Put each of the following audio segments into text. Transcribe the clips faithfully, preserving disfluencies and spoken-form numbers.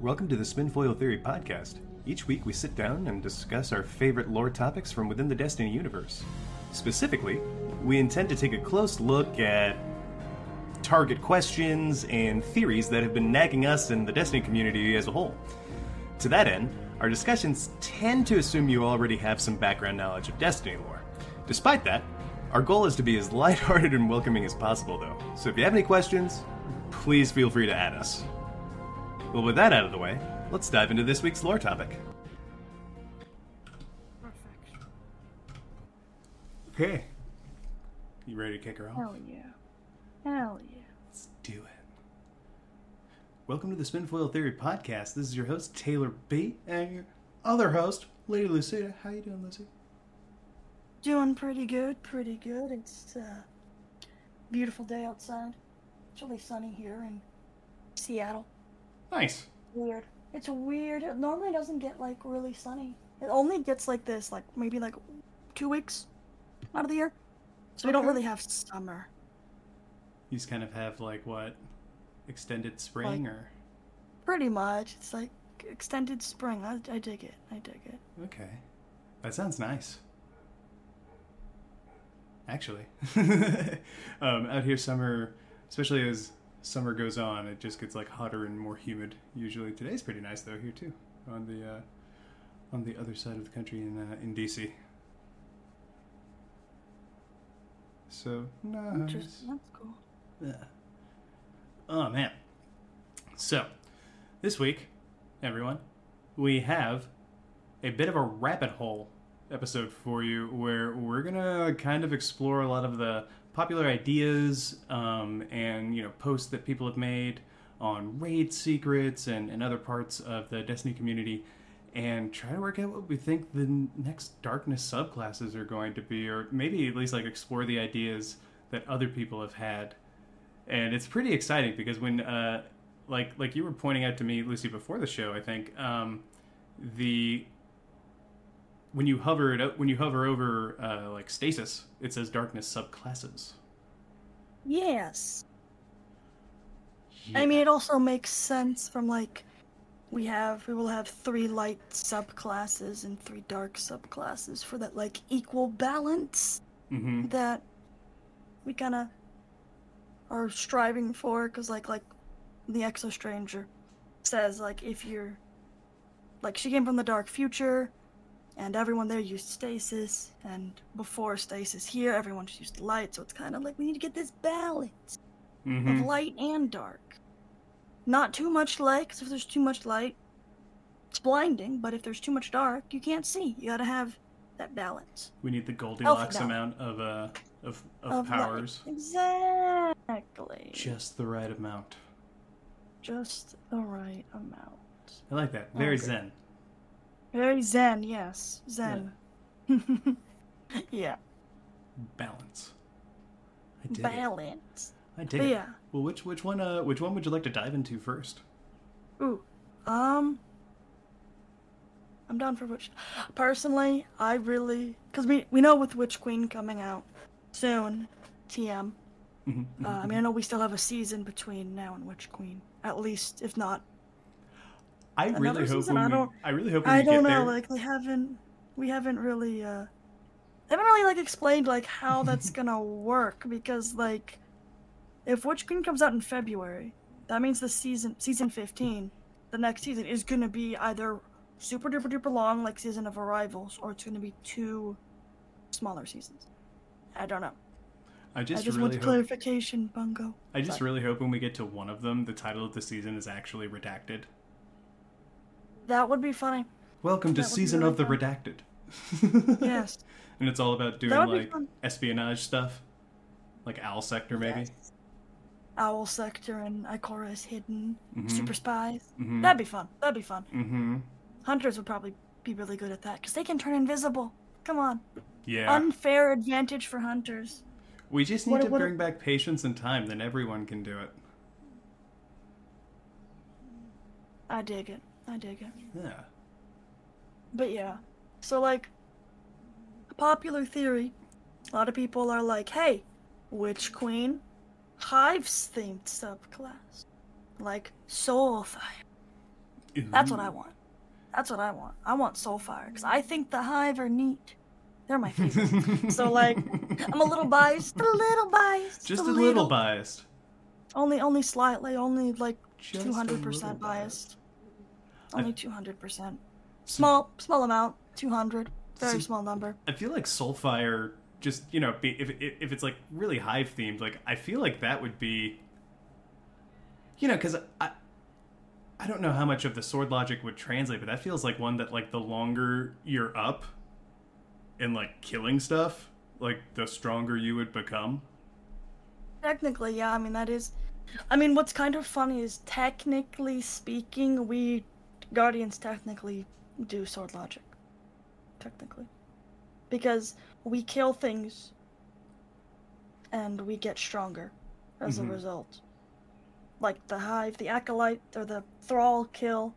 Welcome to the Spinfoil Theory Podcast. Each week we sit down and discuss our favorite lore topics from within the Destiny universe. Specifically, we intend to take a close look at target questions and theories that have been nagging us and the Destiny community as a whole. To that end, our discussions tend to assume you already have some background knowledge of Destiny lore. Despite that, our goal is to be as lighthearted and welcoming as possible, though. So if you have any questions, please feel free to add us. Well, with that out of the way, let's dive into this week's lore topic. Perfect. Okay. You ready to kick her off? Hell yeah. Hell yeah. Let's do it. Welcome to the Spinfoil Theory Podcast. This is your host, Taylor-B, and your other host, LadyLucida. How you doing, Lucy? Doing pretty good, pretty good. It's a uh, beautiful day outside. It's really sunny here in Seattle. Nice. Weird. It's weird. It normally doesn't get, like, really sunny. It only gets like this, like, maybe, like, two weeks out of the year. So okay. We don't really have summer. You just kind of have, like, what? Extended spring, like, or? Pretty much. It's, like, extended spring. I, I dig it. I dig it. Okay. That sounds nice. Actually. um, out here, summer, especially as summer goes on, it just gets like hotter and more humid. Usually today's pretty nice though here too, on the uh, on the other side of the country in uh, in D C. So nice. Interesting. That's cool. Yeah. Oh man. So this week, everyone, we have a bit of a rabbit hole episode for you, where we're gonna kind of explore a lot of the popular ideas um, and, you know, posts that people have made on raid secrets and, and other parts of the Destiny community, and try to work out what we think the next Darkness subclasses are going to be, or maybe at least like explore the ideas that other people have had. And it's pretty exciting because when uh, like like you were pointing out to me, Lucy, before the show, I think um, the When you hover it, when you hover over uh, like Stasis, it says Darkness subclasses. Yes. Yeah. I mean, it also makes sense from like we have we will have three light subclasses and three dark subclasses for that like equal balance mm-hmm. that we kind of are striving for, because like like the Exo Stranger says, like if you're like she came from the dark future. And everyone there used Stasis, and before Stasis here, everyone just used light, so it's kind of like, we need to get this balance mm-hmm. of light and dark. Not too much light, because if there's too much light, it's blinding, but if there's too much dark, you can't see. You gotta have that balance. We need the Goldilocks amount of, uh, of, of, of powers. Light. Exactly. Just the right amount. Just the right amount. I like that. Very okay. Zen. Very zen, yes. Zen. Yeah. yeah. Balance. I did Balance. It. I did it. Yeah. Well, which which one uh which one would you like to dive into first? Ooh. Um I'm down for which. Personally, I really cuz we we know with Witch Queen coming out soon, T M. Mm-hmm. Uh, I mean, I know we still have a season between now and Witch Queen. At least, if not I really, season, we, I, don't, I really hope when I we don't get know, there. Like we haven't, we haven't really, uh, haven't really like explained like how that's gonna work, because like, if Witch Queen comes out in February, that means the season, season fifteen, the next season is gonna be either super duper duper long like Season of Arrivals, or it's gonna be two smaller seasons. I don't know. I just, I just really want clarification, Bungo. I just Sorry. really hope when we get to one of them, the title of the season is actually redacted. That would be funny. Welcome to Season of the Redacted. Yes. And it's all about doing like espionage stuff. Like Owl Sector, maybe. Yes. Owl Sector and Ikora is hidden. Mm-hmm. Super spies. Mm-hmm. That'd be fun. That'd be fun. Mm-hmm. Hunters would probably be really good at that, because they can turn invisible. Come on. Yeah. Unfair advantage for hunters. We just need what, to what, bring what... back patience and time, then everyone can do it. I dig it. I dig it. Yeah. But yeah. So like, popular theory, a lot of people are like, hey, Witch Queen, Hives themed subclass. Like Soulfire. In That's what I want. That's what I want. I want Soulfire, because I think the Hive are neat. They're my favorite. So, like, I'm a little biased. A little biased. Just a little, little biased. Only, only slightly. Only, like, Just two hundred percent biased. biased. Only I... two hundred percent. Small, small amount. two hundred. Very so, small number. I feel like Soulfire, just, you know, if if it's, like, really Hive-themed, like, I feel like that would be... You know, because I... I don't know how much of the sword logic would translate, but that feels like one that, like, the longer you're up and, like, killing stuff, like, the stronger you would become. Technically, yeah. I mean, that is... I mean, what's kind of funny is, technically speaking, we Guardians technically do sword logic. Technically. Because we kill things and we get stronger as mm-hmm. a result. Like the Hive, the Acolyte, or the Thrall kill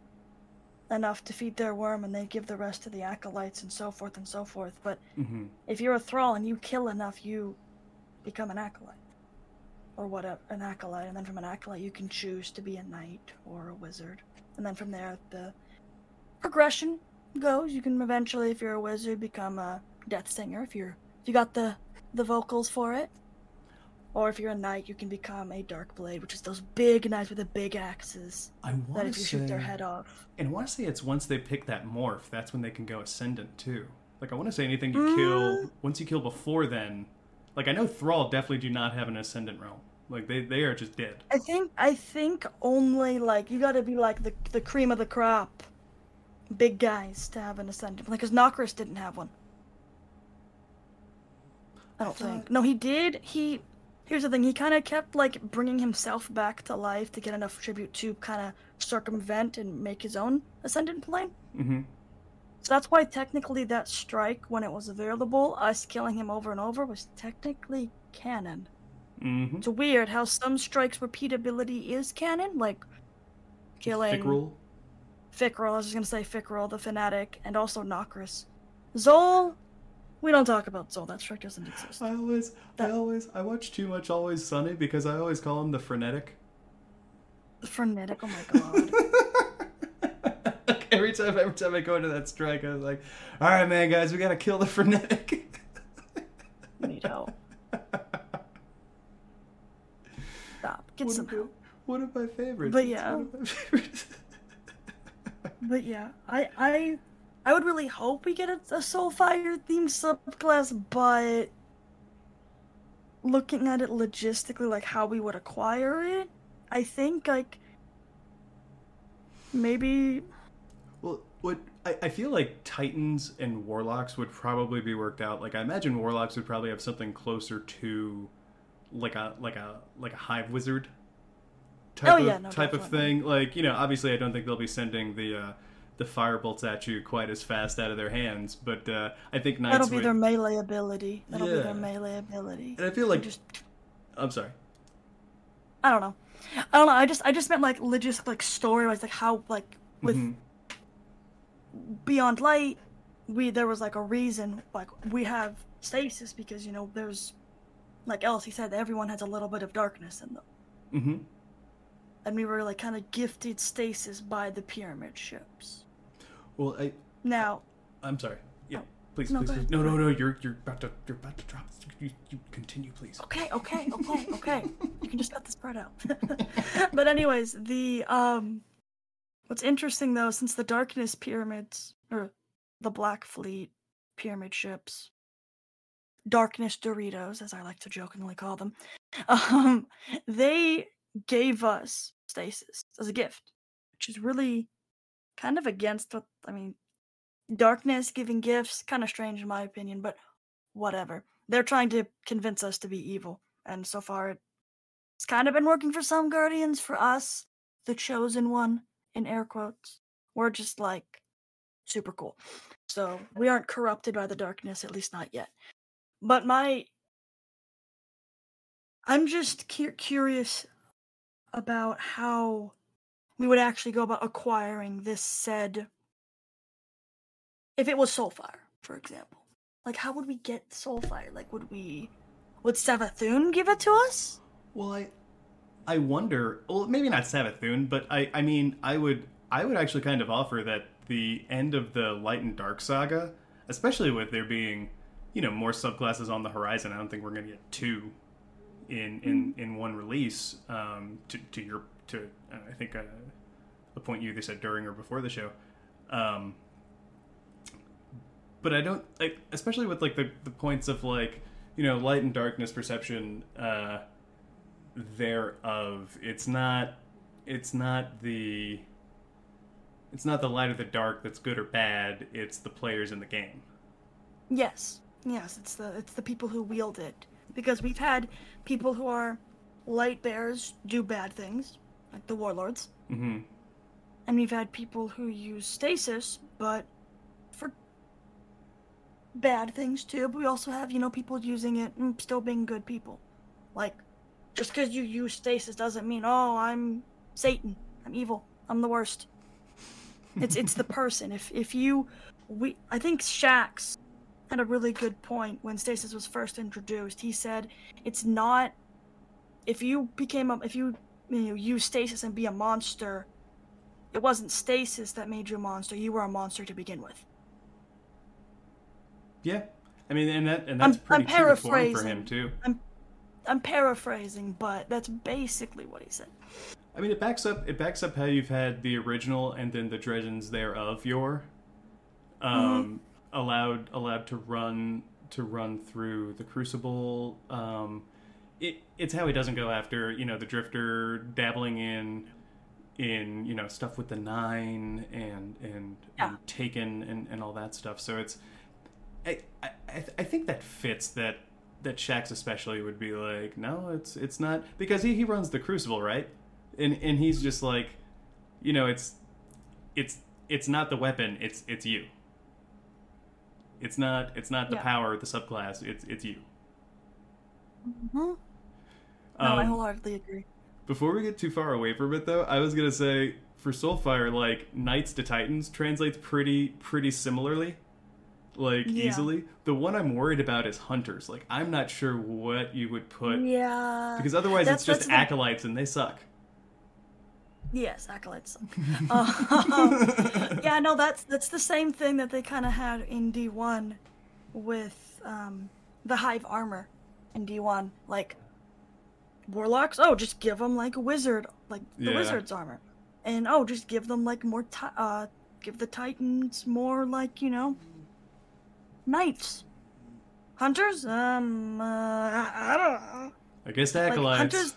enough to feed their worm, and they give the rest to the Acolytes, and so forth and so forth. But mm-hmm. if you're a Thrall and you kill enough, you become an Acolyte. Or whatever, an Acolyte. And then from an Acolyte, you can choose to be a Knight or a Wizard. And then from there, the progression goes. You can eventually, if you're a Wizard, become a Death Singer, if you're if you got the, the vocals for it. Or if you're a Knight, you can become a Dark Blade, which is those big knights with the big axes I want that if you say, shoot their head off. And I want to say it's once they pick that morph, that's when they can go Ascendant, too. Like, I want to say anything you mm. kill, once you kill before then, like, I know Thrall definitely do not have an Ascendant realm. Like, they, they are just dead. I think I think only, like, you gotta be, like, the the cream of the crop big guys to have an Ascendant. Like, because Nokris didn't have one. I don't I think. No, he did. He... Here's the thing, he kind of kept, like, bringing himself back to life to get enough tribute to kind of circumvent and make his own Ascendant plane. Mm-hmm. So that's why technically that strike, when it was available, us killing him over and over, was technically canon. Mm-hmm. It's weird how some strikes' repeatability is canon, like killing... Fikrul? Fikrul, I was just going to say Fikrul, the Fanatic, and also Nokris. Zol... We don't talk about Zol. That strike doesn't exist. I always, that, I always, I watch too much Always Sunny because I always call him the Frenetic. The Frenetic? Oh my god. Like every time, every time I go into that strike, I was like, all right, man, guys, we gotta kill the Frenetic. We need help. Stop. Get one some of, help. One of my favorites. But yeah. It's one of my favorites. But yeah, I, I... I would really hope we get a, a Soulfire-themed subclass, but looking at it logistically, like, how we would acquire it, I think, like, maybe... Well, what I, I feel like Titans and Warlocks would probably be worked out. Like, I imagine Warlocks would probably have something closer to, like, a like a, like a Hive Wizard type, oh, yeah, of, no, type of thing. Like, you know, obviously I don't think they'll be sending the... Uh, the fire bolts at you quite as fast out of their hands, but uh, I think Knights That'll be would... their melee ability. That'll yeah. be their melee ability. And I feel like... Just... I'm sorry. I don't know. I don't know. I just I just meant, like, logistic, like, story-wise, like, how, like, with mm-hmm. Beyond Light, we there was, like, a reason, like, we have stasis because, you know, there's, like Elsie said, everyone has a little bit of darkness in them. Mm-hmm. And we were, like, kind of gifted stasis by the pyramid ships. Well, I now. I, I'm sorry. Yeah, oh, please, no, please, please. No, no, no. You're you're about to you're about to drop. You, you continue, please. Okay, okay, okay, okay. You can just cut this part out. But anyways, the um, what's interesting though, since the darkness pyramids or the Black Fleet pyramid ships, darkness Doritos, as I like to jokingly call them, um, they gave us stasis as a gift, which is really kind of against what I mean. Darkness giving gifts, kind of strange in my opinion, but whatever. They're trying to convince us to be evil, and so far it's kind of been working for some Guardians. For us, the chosen one, in air quotes, we're just like super cool, so we aren't corrupted by the darkness, at least not yet. But my, I'm just cu- curious about how we would actually go about acquiring this said, if it was Soulfire, for example. Like, how would we get Soulfire? Like, would we, would Savathûn give it to us? Well, I, I wonder, well, maybe not Savathûn, but I, I mean, I would, I would actually kind of offer that the end of the Light and Dark saga, especially with there being, you know, more subclasses on the horizon, I don't think we're going to get two in in, in one release. Um, to to your to uh, I think uh, a point you either said during or before the show. Um, but I don't like, especially with like the, the points of like, you know, Light and Darkness perception uh, thereof. It's not it's not the it's not the light or the dark that's good or bad. It's the players in the game. Yes, yes, it's the it's the people who wield it, because we've had people who are light bearers do bad things, like the warlords, mm-hmm. and we've had people who use stasis, but for bad things too. But we also have, you know, people using it and still being good people. Like, just because you use stasis doesn't mean, oh, I'm Satan, I'm evil, I'm the worst. It's it's the person. If if you, we I think Shaxx had a really good point when stasis was first introduced. He said it's not if you became a, if you you know, use stasis and be a monster, it wasn't stasis that made you a monster. You were a monster to begin with. Yeah, I mean, and that and that's I'm, pretty I'm paraphrasing true for him too. I'm I'm paraphrasing, but that's basically what he said. I mean, it backs up it backs up how you've had the original and then the dreadnoughts thereof your. Um, mm-hmm. allowed allowed to run to run through the Crucible. Um it it's how he doesn't go after, you know, the Drifter dabbling in in, you know, stuff with the Nine and and, yeah. and Taken and, and all that stuff. So it's I I I think that fits that that Shaxx especially would be like, no, it's it's not, because he, he runs the Crucible, right? And and he's just like, you know, it's it's it's not the weapon, it's it's you. It's not. It's not the yeah. power, the subclass. It's it's you. Mm-hmm. No, um, I wholeheartedly agree. Before we get too far away from it, though, I was gonna say for Soulfire, like Knights to Titans translates pretty pretty similarly, like yeah. easily. The one I'm worried about is Hunters. Like I'm not sure what you would put. Yeah. Because otherwise, that's, it's just acolytes, the... and they suck. Yes, acolytes. uh, yeah, no, that's that's the same thing that they kind of had in D one with um, the hive armor in D one. Like warlocks, oh, just give them like a wizard, like the yeah. wizard's armor, and oh, just give them like more, ti- uh, give the titans more like, you know, knights. Hunters, um, uh, I, I don't know. I guess the acolytes. Like, hunters,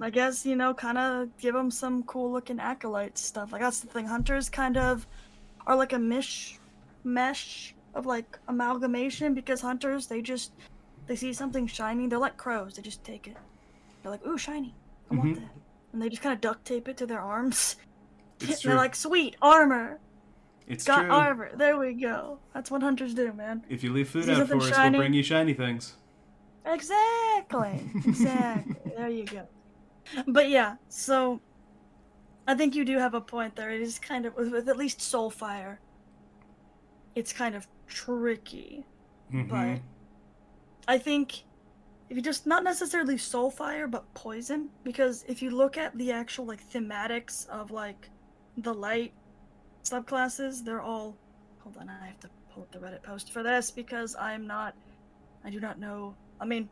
I guess, you know, kind of give them some cool-looking acolyte stuff. Like, that's the thing. Hunters kind of are like a mish, mesh of, like, amalgamation, because hunters, they just, they see something shiny. They're like crows. They just take it. They're like, ooh, shiny. I mm-hmm. want that. And they just kind of duct tape it to their arms. It's true. They're like, sweet, armor. It's Got true. Got armor. There we go. That's what hunters do, man. If you leave food see out for us, shiny. We'll bring you shiny things. Exactly. Exactly. There you go. But yeah, so I think you do have a point there. It is kind of, with, with at least Soulfire, it's kind of tricky. Mm-hmm. But I think if you just, not necessarily Soulfire, but Poison, because if you look at the actual like thematics of like the light subclasses, they're all, hold on, I have to pull up the Reddit post for this because I'm not, I do not know, I mean,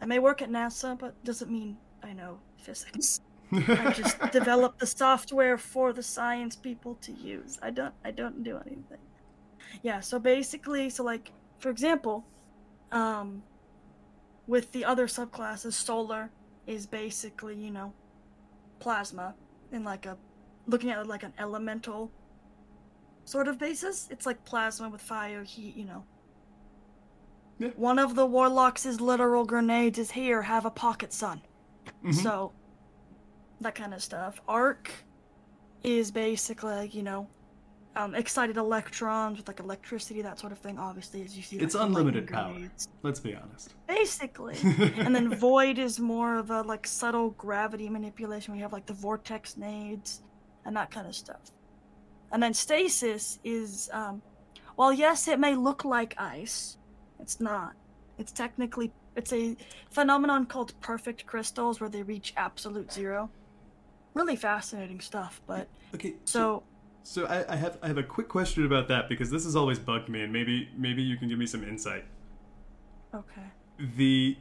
I may work at NASA, but doesn't mean I know physics. I just develop the software for the science people to use. I don't I don't do anything. Yeah, so basically, so like, for example, um, with the other subclasses, solar is basically, you know, plasma in like a, looking at it like an elemental sort of basis. It's like plasma with fire, heat, you know. Yeah. One of the warlocks' literal grenades is here, have a pocket sun. Mm-hmm. So, that kind of stuff. Arc is basically, like, you know, um, excited electrons with, like, electricity, that sort of thing, obviously, as you see. Like, it's unlimited power, grenades. Let's be honest. Basically. And then Void is more of a, like, subtle gravity manipulation. We have, like, the vortex nades and that kind of stuff. And then Stasis is, um, well, yes, it may look like ice... It's not. It's technically, it's a phenomenon called perfect crystals where they reach absolute zero. Really fascinating stuff, but okay, so, so So I, I have I have a quick question about that, because this has always bugged me, and maybe maybe you can give me some insight. Okay. The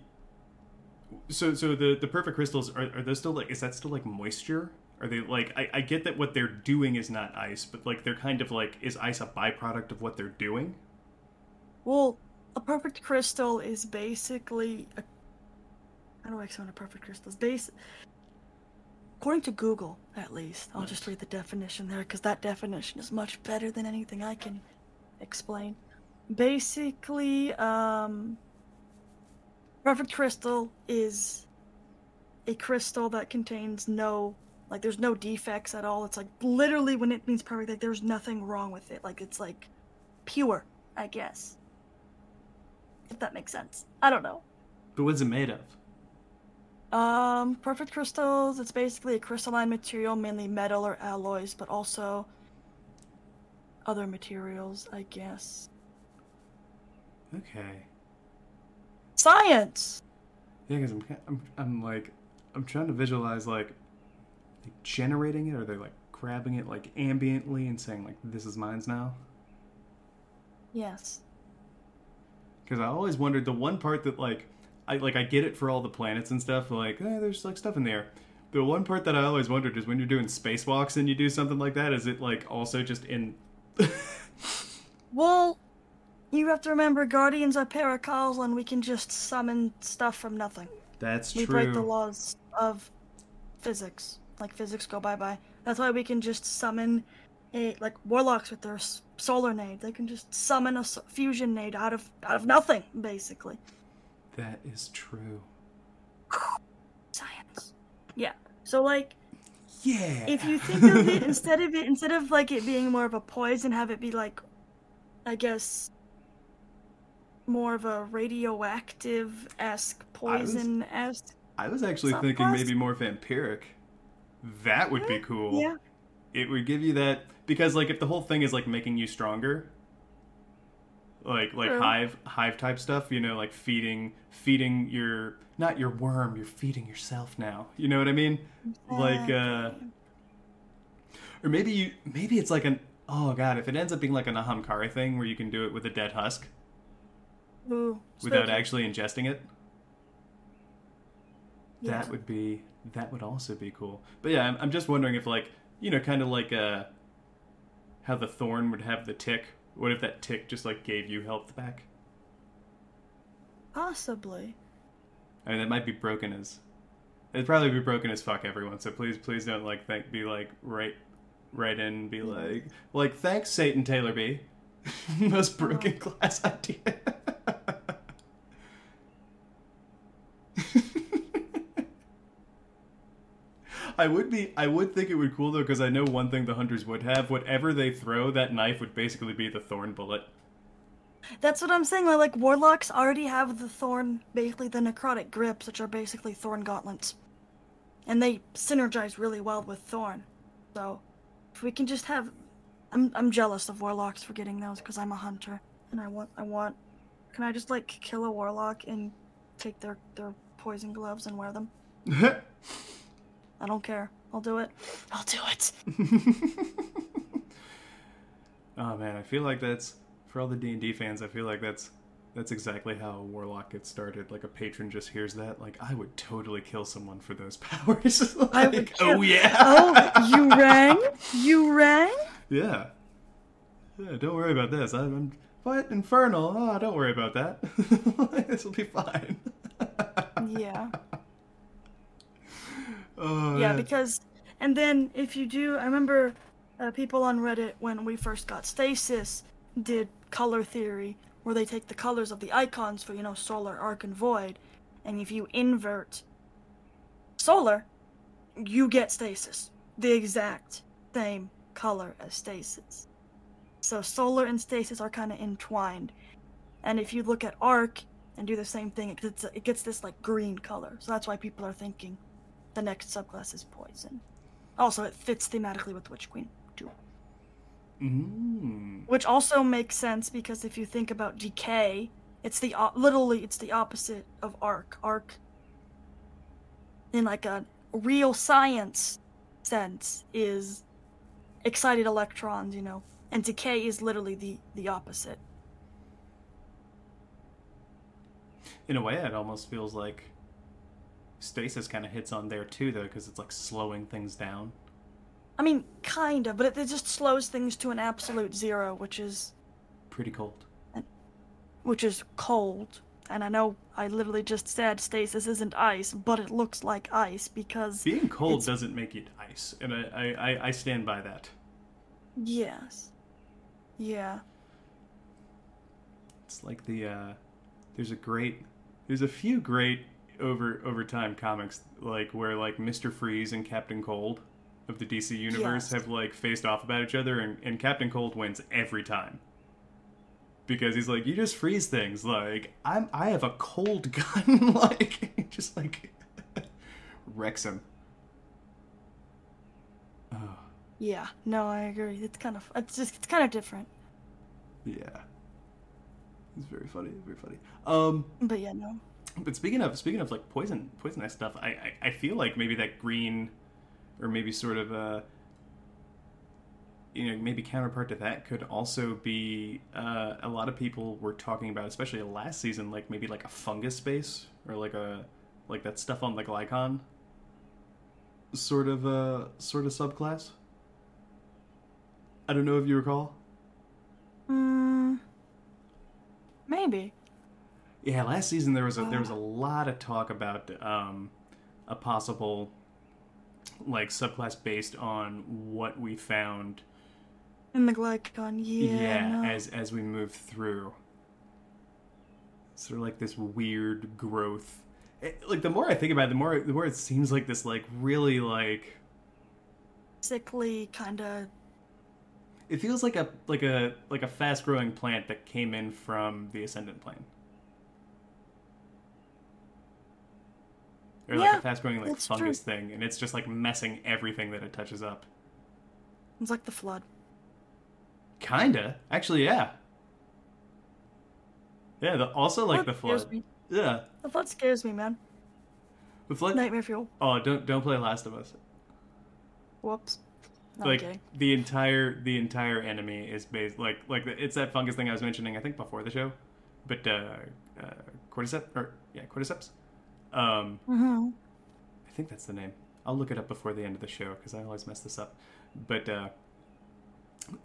so so the, the perfect crystals are are those still like is that still like moisture? Are they like I, I get that what they're doing is not ice, but like they're kind of like, is ice a byproduct of what they're doing? Well, a perfect crystal is basically a, I don't know why a perfect crystal is based. According to Google, at least. I'll nice. just read the definition there, because that definition is much better than anything I can explain. Basically, um, perfect crystal is a crystal that contains no, like, there's no defects at all. It's like, literally, when it means perfect, like, there's nothing wrong with it. Like, it's, like, pure, I guess. If that makes sense. I don't know. But what's it made of? Um, perfect crystals, it's basically a crystalline material, mainly metal or alloys, but also other materials, I guess. Okay. Science! Yeah, because I'm, I'm, I'm like, I'm trying to visualize, like, like, generating it, or they're, like, grabbing it, like, ambiently and saying, like, this is mine's now? Yes. Because I always wondered the one part that, like, I, like, I get it for all the planets and stuff, like, eh, there's, like, stuff in there. The one part that I always wondered is when you're doing spacewalks and you do something like that, is it, like, also just in... Well, you have to remember, Guardians are Paracals, and we can just summon stuff from nothing. That's we true. We break the laws of physics. Like, physics go bye-bye. That's why we can just summon, a like, Warlocks with their solar nade. They can just summon a fusion nade out of, out of nothing, basically. That is true. Science. Yeah. So, like, yeah. If you think of it, instead of it, instead of like it being more of a poison, have it be like, I guess, more of a radioactive-esque poison-esque. I was, I was actually Some thinking post? maybe more vampiric. That would yeah. be cool. Yeah. It would give you that, because like if the whole thing is like making you stronger. Like like True. hive hive type stuff, you know, like feeding feeding your not your worm, you're feeding yourself now. You know what I mean? Yeah. Like uh or maybe you maybe it's like an oh god, if it ends up being like an Ahamkari thing where you can do it with a dead husk. Ooh, without spooky. actually ingesting it. Yeah. That would be that would also be cool. But yeah, I'm I'm just wondering if like, you know, kinda like uh how the thorn would have the tick. What if that tick just, like, gave you health back? Possibly. I mean, that might be broken as... It'd probably be broken as fuck, everyone, so please, please don't, like, thank, be, like, right right in and be like, like, thanks, Satan Taylor-B. Most broken oh. class idea. I would be. I would think it would cool though, because I know one thing the hunters would have: whatever they throw, that knife would basically be the thorn bullet. That's what I'm saying. Like warlocks already have the thorn, basically the necrotic grips, which are basically thorn gauntlets, and they synergize really well with thorn. So, if we can just have, I'm I'm jealous of warlocks for getting those because I'm a hunter and I want I want. Can I just like kill a warlock and take their their poison gloves and wear them? I don't care. I'll do it. I'll do it. Oh man, I feel like that's for all the D and D fans. I feel like that's that's exactly how a warlock gets started. Like a patron just hears that, like I would totally kill someone for those powers. Like, I would kill- oh yeah. Oh, you rang? You rang? Yeah. Yeah. Don't worry about this. I'm what infernal. Oh, don't worry about that. This will be fine. Yeah. Oh, yeah, because, and then if you do, I remember uh, people on Reddit when we first got Stasis did color theory, where they take the colors of the icons for, you know, solar, arc, and void, and if you invert solar, you get Stasis, the exact same color as Stasis. So solar and Stasis are kind of entwined, and if you look at arc and do the same thing, it gets, it gets this, like, green color, so that's why people are thinking the next subclass is poison. Also, it fits thematically with Witch Queen, too. Mm. Which also makes sense, because if you think about decay, it's the literally, it's the opposite of arc. Arc, in like a real science sense, is excited electrons, you know. And decay is literally the, the opposite. In a way, it almost feels like stasis kind of hits on there too, though, because it's like slowing things down. I mean, kind of, but it, it just slows things to an absolute zero, which is... pretty cold. And, which is cold. And I know I literally just said stasis isn't ice, but it looks like ice because... Being cold it's... doesn't make it ice, and I, I, I stand by that. Yes. Yeah. It's like the, uh... There's a great... There's a few great over over time comics, like, where, like, Mister Freeze and Captain Cold of the D C Universe yes. have, like, faced off about each other, and, and Captain Cold wins every time. Because he's like, you just freeze things, like, I'm I have a cold gun, like, just, like, wrecks him. Oh. Yeah, no, I agree. It's kind of, it's just, it's kind of different. Yeah. It's very funny, very funny. Um, but yeah, no. But speaking of, speaking of, like, poison, poisonous stuff, I, I, I feel like maybe that green, or maybe sort of, uh, you know, maybe counterpart to that could also be, uh, a lot of people were talking about, especially last season, like, maybe, like, a fungus base, or, like, a, like, that stuff on the Glycon sort of, uh, sort of subclass. I don't know if you recall. Hmm. Maybe. Yeah, last season there was a, there was a lot of talk about um, a possible, like, subclass based on what we found in the Glycon. Yeah. Yeah, no. as as we move through, sort of like this weird growth. It, like, the more I think about it, the more the more it seems like this, like, really, like, sickly kind of. It feels like a like a like a fast growing plant that came in from the Ascendant Plane. Or, like, yeah, a fast-growing, like, fungus true. thing, and it's just, like, messing everything that it touches up. It's like the Flood. Kinda. Actually, yeah. Yeah, the, also like the Flood. The Flood. Yeah. The Flood scares me, man. The Flood? Nightmare Fuel. Oh, don't don't play Last of Us. Whoops. Not like, kidding. the entire the entire enemy is based, like, like the, it's that fungus thing I was mentioning, I think, before the show. But, uh, uh Cordyceps, or, yeah, Cordyceps. Um, mm-hmm. I think that's the name. I'll look it up before the end of the show because I always mess this up. But uh,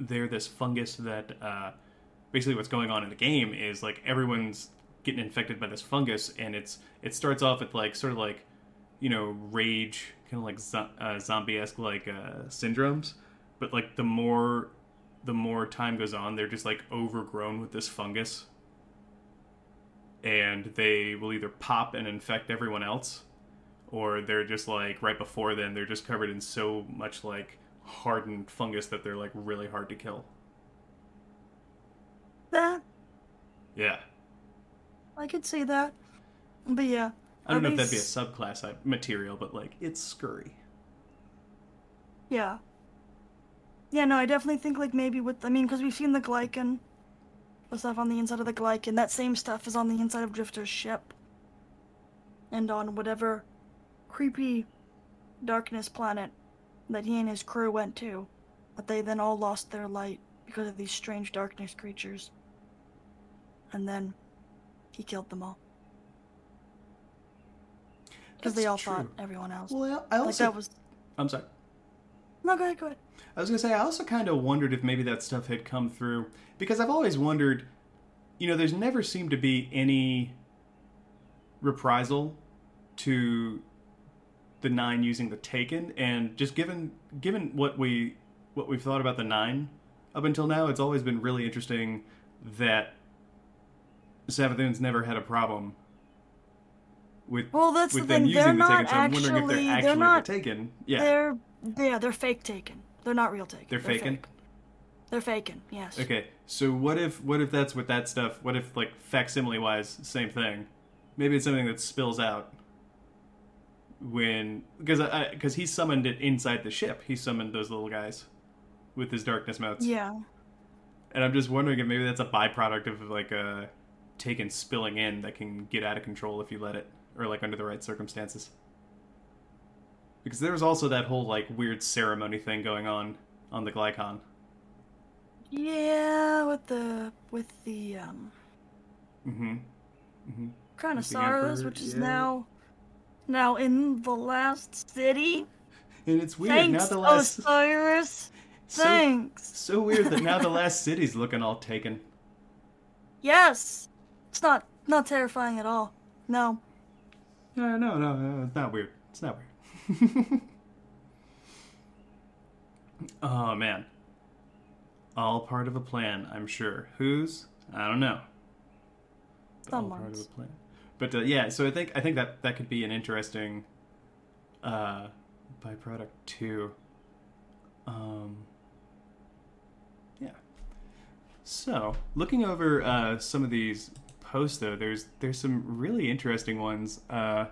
they're this fungus that uh, basically what's going on in the game is, like, everyone's getting infected by this fungus, and it's it starts off with, like, sort of like, you know, rage, kind of like zo- uh, zombie-esque, like, uh, syndromes. But, like, the more the more time goes on, they're just, like, overgrown with this fungus. And they will either pop and infect everyone else, or they're just, like, right before then, they're just covered in so much, like, hardened fungus that they're, like, really hard to kill. That? Yeah. I could see that. But, yeah. I don't know if that'd be a subclass material, but, like, it's scurry. Yeah. Yeah, no, I definitely think, like, maybe with... I mean, because we've seen the Glycon... stuff on the inside of the Glycon. That same stuff is on the inside of Drifter's ship. And on whatever creepy darkness planet that he and his crew went to. But they then all lost their light because of these strange darkness creatures. And then he killed them all. Because they all true. thought everyone else. Well, I also... Like that was... I'm sorry. No, go ahead, go ahead. I was going to say, I also kind of wondered if maybe that stuff had come through. Because I've always wondered, you know, there's never seemed to be any reprisal to the Nine using the Taken. And just given given what, we, what we've thought about the Nine up until now, it's always been really interesting that Savathûn's never had a problem with, well, that's with the them thing. using they're the Taken. So I'm actually, wondering if they're actually they're not, the Taken. Yeah. They're... Yeah, they're fake Taken. They're not real Taken. They're, they're faking? Fake. They're faking, yes. Okay, so what if what if that's what that stuff, what if, like, facsimile-wise, same thing? Maybe it's something that spills out when... Because I, I, he summoned it inside the ship. He summoned those little guys with his darkness motes. Yeah. And I'm just wondering if maybe that's a byproduct of, like, a Taken spilling in that can get out of control if you let it, or, like, under the right circumstances. Because there was also that whole, like, weird ceremony thing going on on the Glycon. Yeah, with the with the um. Mhm. Mhm. Crown of Sorrows, which is yeah. now now in the last city. And it's weird Thanks, now the last. Osiris. So, Thanks. So weird that now the last city's looking all taken. Yes, it's not not terrifying at all. No. No, no, no, no. It's not weird. It's not weird. Oh man. All part of a plan, I'm sure. Whose? I don't know. But all part of a plan. But uh, yeah, so I think I think that, that could be an interesting uh, byproduct too. Um, yeah. So looking over uh, some of these posts, though, there's there's some really interesting ones uh,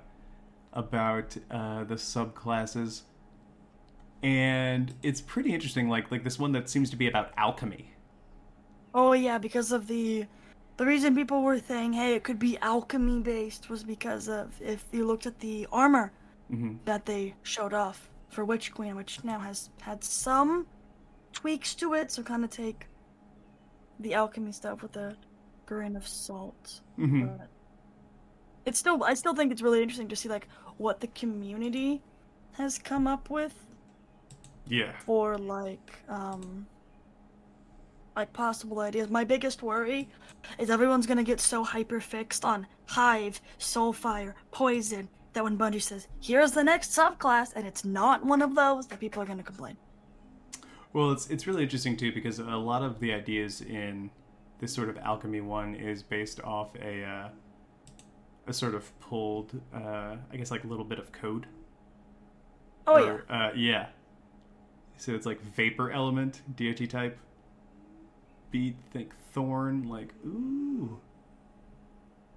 about uh, the subclasses. And it's pretty interesting, like like this one that seems to be about alchemy. Oh yeah, because of the the reason people were saying, hey, it could be alchemy based was because of if you looked at the armor mm-hmm. that they showed off for Witch Queen, which now has had some tweaks to it, so kind of take the alchemy stuff with a grain of salt. Mm-hmm. But it's still, I still think it's really interesting to see like what the community has come up with. Yeah. For like, um, like possible ideas. My biggest worry is everyone's gonna get so hyper fixed on Hive, Soulfire, Poison that when Bungie says, "Here's the next subclass," and it's not one of those, that people are gonna complain. Well, it's it's really interesting too because a lot of the ideas in this sort of alchemy one is based off a uh, a sort of pulled, uh, I guess, like a little bit of code. Oh or, yeah. Uh, yeah. So it's like vapor element, deity type. Beat, think thorn, like ooh.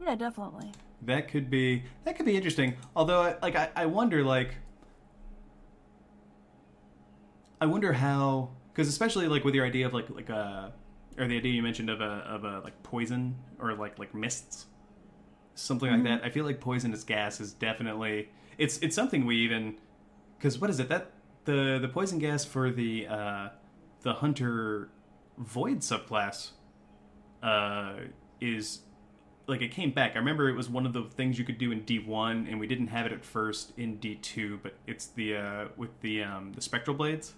Yeah, definitely. That could be that could be interesting. Although, I, like, I, I wonder, like, I wonder how, because especially like with your idea of like like a or the idea you mentioned of a of a like poison or like like mists, something mm-hmm. like that. I feel like poisonous gas is definitely it's it's something we even because what is it that. The the poison gas for the uh, the hunter void subclass uh, is like it came back. I remember it was one of the things you could do in D one, and we didn't have it at first in D two. But it's the uh, with the um, the spectral blades,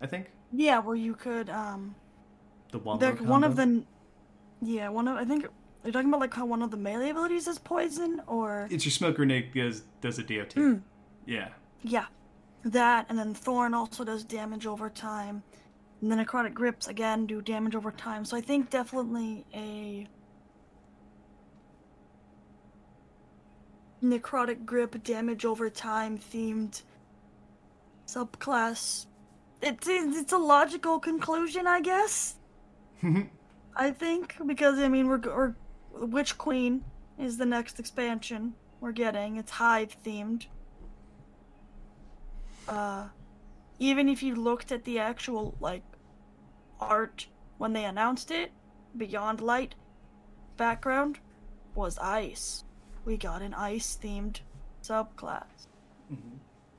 I think. Yeah, where you could um, the one the, one of the yeah one of I think you're talking about like how one of the melee abilities is poison or it's your smoke grenade does does a D O T. Mm. Yeah. Yeah. That, and then Thorn also does damage over time. And the Necrotic Grips, again, do damage over time. So I think definitely a Necrotic Grip damage over time themed subclass. It's, it's a logical conclusion, I guess. I think, because, I mean, we're, we're Witch Queen is the next expansion we're getting. It's Hive themed. Uh, even if you looked at the actual, like, art when they announced it, Beyond Light background was ice. We got an ice-themed subclass. Mm-hmm.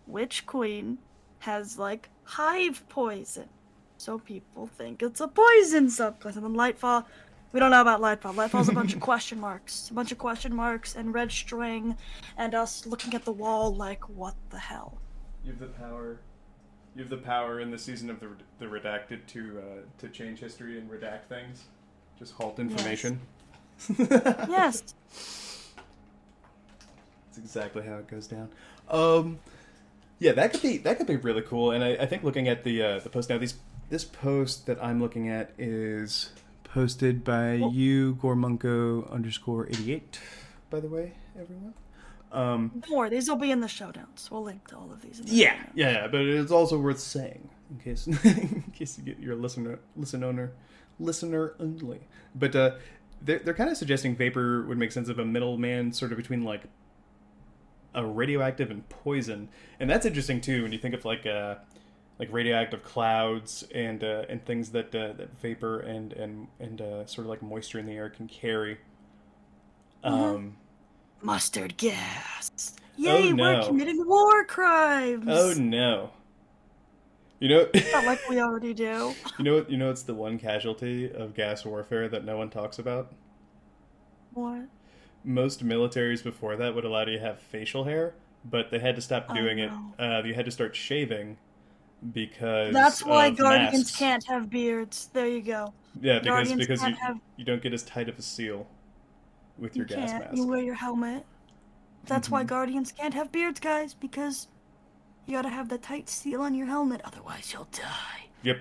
Witch Queen has, like, hive poison. So people think it's a poison subclass. And then Lightfall, we don't know about Lightfall. Lightfall's a bunch of question marks. A bunch of question marks and red string and us looking at the wall like, what the hell? You have the power. You have the power in the season of the the redacted to uh, to change history and redact things, just halt information. Yes. Yes. That's exactly how it goes down. Um, yeah, that could be that could be really cool. And I, I think looking at the uh, the post now, these this post that I'm looking at is posted by oh. you Gormunko underscore eighty eight. By the way, everyone. Um, Don't worry, these will be in the show notes. We'll link to all of these. In the yeah, yeah, yeah, but it's also worth saying in case, in case you get your listener, listen owner, listener only. But uh, they're they're kind of suggesting vapor would make sense of a middleman, sort of between like a radioactive and poison, and that's interesting too when you think of like uh, like radioactive clouds and uh, and things that uh, that vapor and and and uh, sort of like moisture in the air can carry. Um. Mm-hmm. Mustard gas. Yay, oh, no. We're committing war crimes. Oh, no. You know, not like we already do. You know, you know, it's the one casualty of gas warfare that no one talks about. What? Most militaries before that would allow you to have facial hair, but they had to stop oh, doing no. it. Uh, you had to start shaving because that's why of Guardians masks. Can't have beards. There you go. Yeah, because Guardians because you, have... you don't get as tight of a seal with your you gas can't. mask. You wear your helmet. That's mm-hmm. why Guardians can't have beards, guys, because you gotta have the tight seal on your helmet, otherwise you'll die. Yep.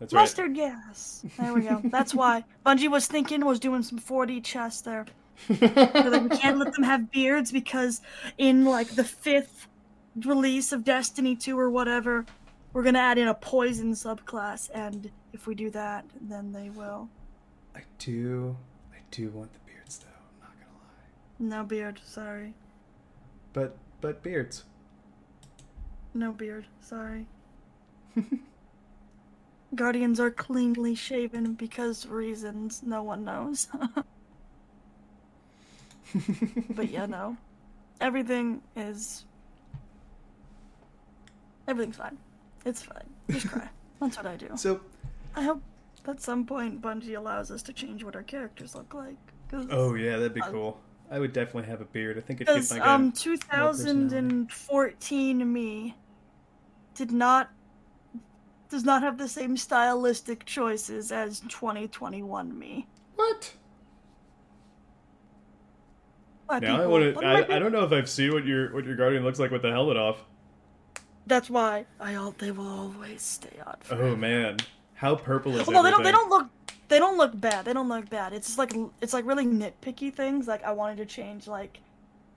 That's right. Mustard gas. There we go. That's why. Bungie was thinking, was doing some four D chess there. They're like, we can't let them have beards because in, like, the fifth release of Destiny two or whatever, we're gonna add in a poison subclass, and if we do that, then they will. I do... I do want the beards, though. I'm not gonna lie. No beard. Sorry. But... but beards. No beard, sorry. Guardians are cleanly shaven because reasons no one knows. But yeah, no. Everything is... Everything's fine. It's fine. Just cry. That's what I do. So, I hope at some point Bungie allows us to change what our characters look like. Oh yeah, that'd be uh, cool. I would definitely have a beard. I think it'd get my guy. Um, twenty fourteen me did not does not have the same stylistic choices as twenty twenty-one me. What? Now people, I want to. I, I don't know if I've seen what your what your guardian looks like with the helmet off. That's why I all they will always stay on. Forever. Oh man, how purple is it? Well, everything? they don't. They don't look. They don't look bad. They don't look bad. It's just like it's like really nitpicky things. Like I wanted to change like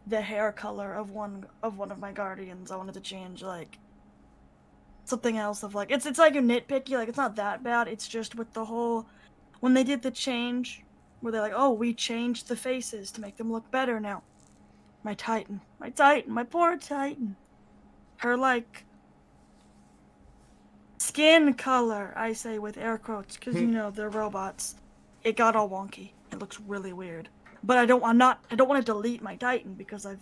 the hair color of one of one of my guardians. I wanted to change like something else of like it's it's like a nitpicky. Like it's not that bad. It's just with the whole when they did the change where they're like, oh, we changed the faces to make them look better now. My Titan, my Titan, my poor Titan. Her like skin color, I say with air quotes, because you know they're robots. It got all wonky. It looks really weird. But I don't. I'm not. I don't want to delete my Titan because I've.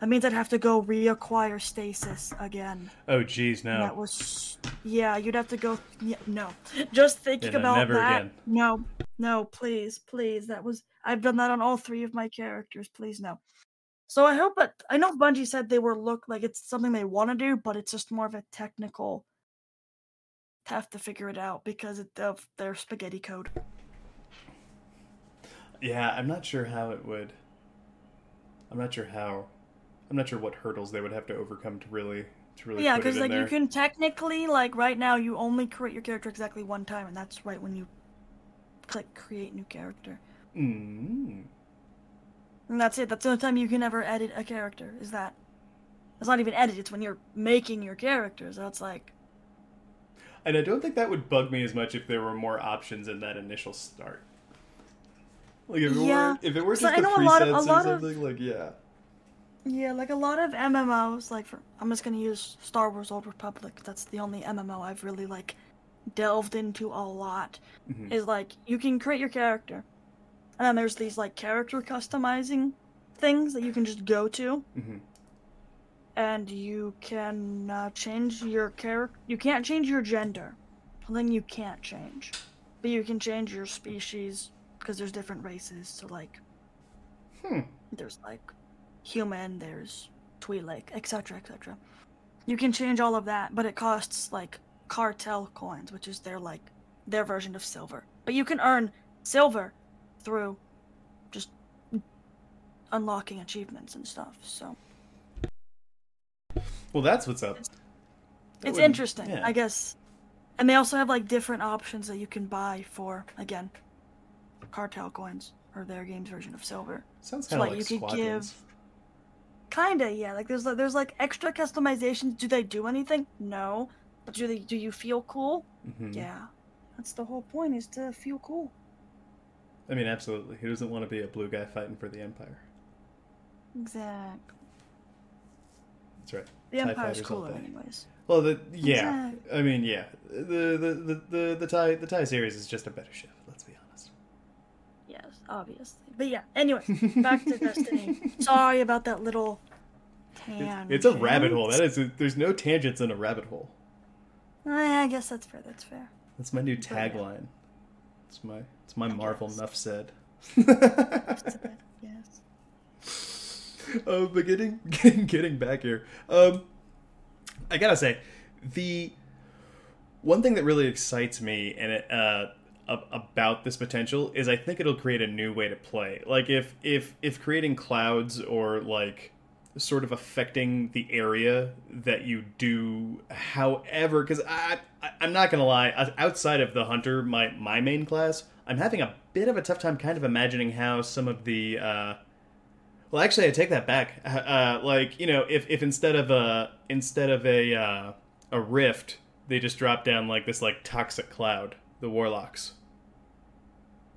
That means I'd have to go reacquire Stasis again. Oh geez, no. And that was. Yeah, you'd have to go. Yeah, no, just thinking yeah, no, about never that. Again. No, no, please, please. That was. I've done that on all three of my characters. Please, no. So I hope that I know Bungie said they were look like it's something they want to do, but it's just more of a technical. Have to figure it out because of their spaghetti code. Yeah, I'm not sure how it would. I'm not sure how. I'm not sure what hurdles they would have to overcome to really, to really. Yeah, because like there. You can technically, like right now, you only create your character exactly one time, and that's right when you click create new character. Mm. And that's it. That's the only time you can ever edit a character. Is that? It's not even edit. It's when you're making your character. So it's like. And I don't think that would bug me as much if there were more options in that initial start. Like if it yeah. were, if it were just so the presets a lot of, a lot or something, of, like yeah. Yeah, like a lot of M M Os, like for, I'm just gonna use Star Wars Old Republic. That's the only M M O I've really like delved into a lot. Mm-hmm. Is like you can create your character, and then there's these like character customizing things that you can just go to. Mm-hmm. And you can uh, change your character. You can't change your gender. Something you can't change. But you can change your species because there's different races. So, like, hmm. there's, like, human, there's Twi'lek, et cetera, et cetera. You can change all of that, but it costs, like, cartel coins, which is their, like, their version of silver. But you can earn silver through just unlocking achievements and stuff, so... Well, that's what's up. It's, it's interesting, yeah. I guess. And they also have, like, different options that you can buy for, again, cartel coins, or their game's version of silver. Sounds kind of so, like, like you could give... Kinda, yeah. Like, there's, there's, like, extra customizations. Do they do anything? No. But do they? Do you feel cool? Mm-hmm. Yeah. That's the whole point, is to feel cool. I mean, absolutely. Who doesn't want to be a blue guy fighting for the Empire? Exactly. That's right. The Empire's cooler, anyways. Well, the yeah, exactly. I mean, yeah, the the the the the tie the tie series is just a better ship. Let's be honest. Yes, obviously, but yeah. Anyway, back to Destiny. Sorry about that little tangent. It's, it's a rabbit hole. That is, there's no tangents in a rabbit hole. I guess that's fair. That's fair. That's my new tagline. It's my it's my I Marvel guess. Nuff said. Yes. Uh, but getting, getting getting back here, um, I gotta say, the one thing that really excites me and it, uh, about this potential is I think it'll create a new way to play. Like if if if creating clouds or like sort of affecting the area that you do, however, because I, I I'm not gonna lie, outside of the hunter, my my main class, I'm having a bit of a tough time kind of imagining how some of the uh well actually I take that back uh like you know if if instead of a instead of a uh a rift they just drop down like this like toxic cloud, the warlocks.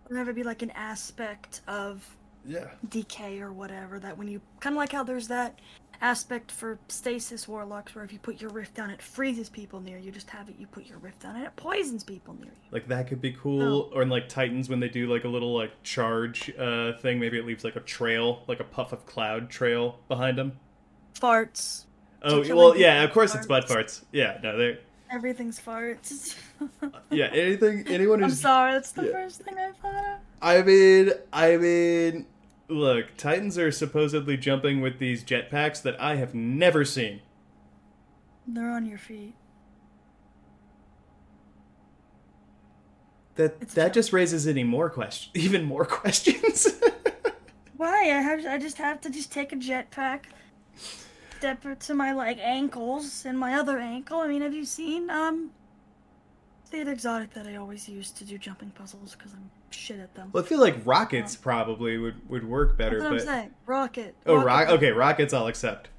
That would be like an aspect of yeah decay or whatever, that when you kind of like how there's that aspect for stasis warlocks where if you put your rift down it freezes people near you, just have it you put your rift down and it poisons people near you. Like that could be cool. Oh. Or in like Titans when they do like a little like charge uh thing, maybe it leaves like a trail, like a puff of cloud trail behind them. Farts. Oh well, yeah, of course farts. It's butt farts. Yeah, no, they everything's farts. Yeah, anything anyone who's I'm sorry, that's the yeah. first thing I thought of. I mean I mean look, Titans are supposedly jumping with these jetpacks that I have never seen. They're on your feet. That it's that just raises any more questions, even more questions. Why? I have I just have to just take a jetpack, step to my like ankles and my other ankle. I mean, have you seen um the exotic that I always use to do jumping puzzles because I'm shit at them. Well, I feel like rockets um, probably would, would work better. That's what but... I'm saying. Rocket. Oh, rocket. Ro- okay, rockets I'll accept.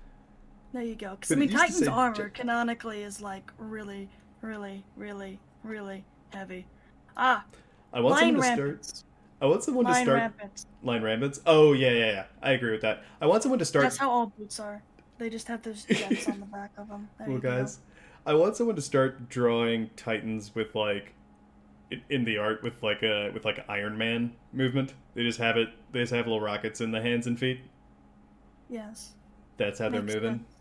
There you go. Because, I mean, Titan's armor j- canonically is, like, really, really, really, really heavy. Ah, I want line someone to rampants. Start... I want someone line to start... Rampants. Line rampants. Oh, yeah, yeah, yeah. I agree with that. I want someone to start... That's how all boots are. They just have those jets on the back of them. There well, you guys... Go. I want someone to start drawing Titans with like, in the art with like a with like Iron Man movement. They just have it. They just have little rockets in the hands and feet. Yes. That's how Makes they're moving. Sense.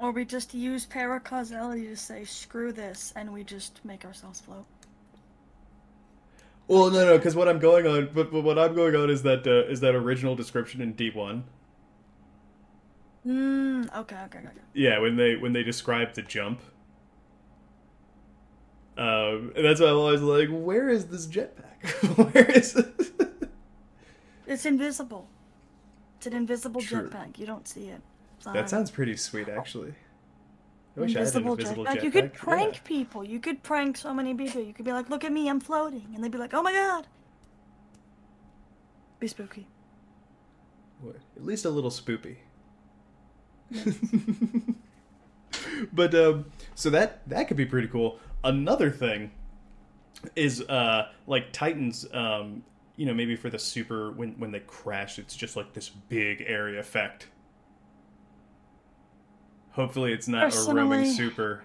Or we just use paracausality to say screw this, and we just make ourselves float. Well, no, no, because what I'm going on, but, but what I'm going on is that uh, is that original description in D one. Mm, okay, okay, okay. Yeah, when they when they describe the jump, um, and that's why I'm always like, "Where is this jetpack? Where is this?" It's invisible. It's an invisible jetpack. You don't see it. Sorry. That sounds pretty sweet, actually. I wish invisible I had an invisible jetpack. Jetpack. You could prank yeah. people. You could prank so many people. You could be like, "Look at me, I'm floating," and they'd be like, "Oh my god!" Be spooky. What? At least a little spoopy. But um so that that could be pretty cool. Another thing is uh like Titans, um you know, maybe for the super, when when they crash it's just like this big area effect. Hopefully it's not Personally, a roaming super.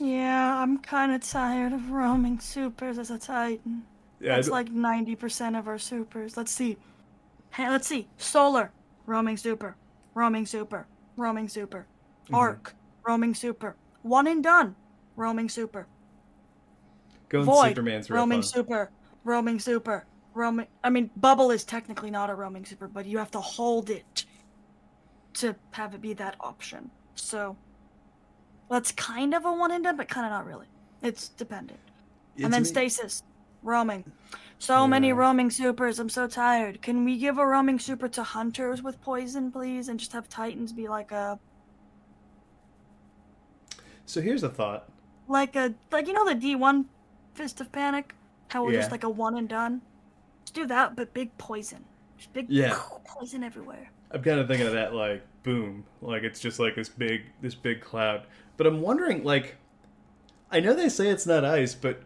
Yeah, I'm kind of tired of roaming supers as a Titan. Yeah, that's like ninety percent of our supers. Let's see. Hey, let's see. Solar, roaming super. Roaming super, roaming super, arc, mm-hmm. roaming super, one and done, roaming super, Going void, Superman's roaming fun. Super, roaming super, roaming. I mean, bubble is technically not a roaming super, but you have to hold it to have it be that option. So that's kind of a one and done, but kind of not really. It's dependent. It's and then me. Stasis, roaming. So yeah. many roaming supers, I'm so tired. Can we give a roaming super to hunters with poison, please? And just have Titans be like a... So here's a thought. Like a, like you know the D one Fist of Panic? How we're yeah. just like a one and done? Just do that, but big poison. Just big yeah. poison everywhere. I'm kind of thinking of that like, boom. Like it's just like this big, this big cloud. But I'm wondering, like, I know they say it's not ice, but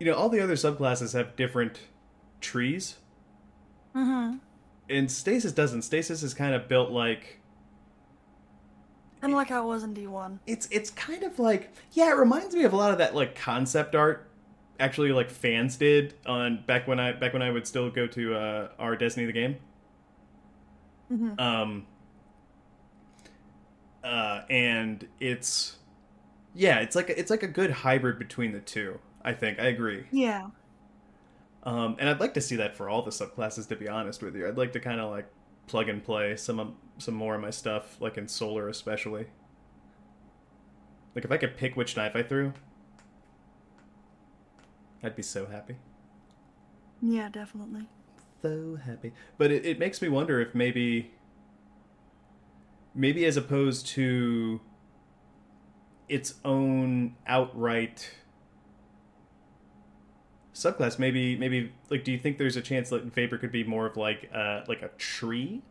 you know, all the other subclasses have different... trees. Mm-hmm. And Stasis doesn't. Stasis is kind of built like... Kind of like how it was in D one. It's it's kind of like... Yeah, it reminds me of a lot of that like concept art actually like fans did on back when I back when I would still go to uh, our Destiny the game. Mm-hmm. Um. Uh, and it's... Yeah, it's like a, it's like a good hybrid between the two, I think. I agree. Yeah. Um, and I'd like to see that for all the subclasses, to be honest with you. I'd like to kind of like plug and play some some more of my stuff, like in Solar especially. Like if I could pick which knife I threw, I'd be so happy. Yeah, definitely. So happy. But it, it makes me wonder if maybe, maybe as opposed to its own outright subclass, maybe maybe like, do you think there's a chance that Vapor could be more of like uh like a tree?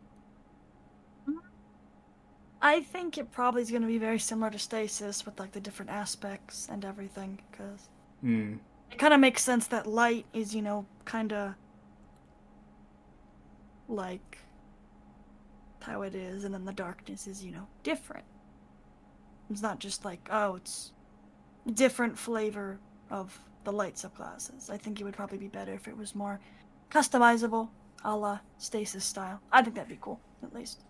I think it probably is going to be very similar to Stasis with like the different aspects and everything, because mm. it kind of makes sense that light is, you know, kind of like how it is, and then the darkness is, you know, different. It's not just like, oh, it's different flavor of the light subclasses. I think it would probably be better if it was more customizable, a la Stasis style. I think that'd be cool, at least.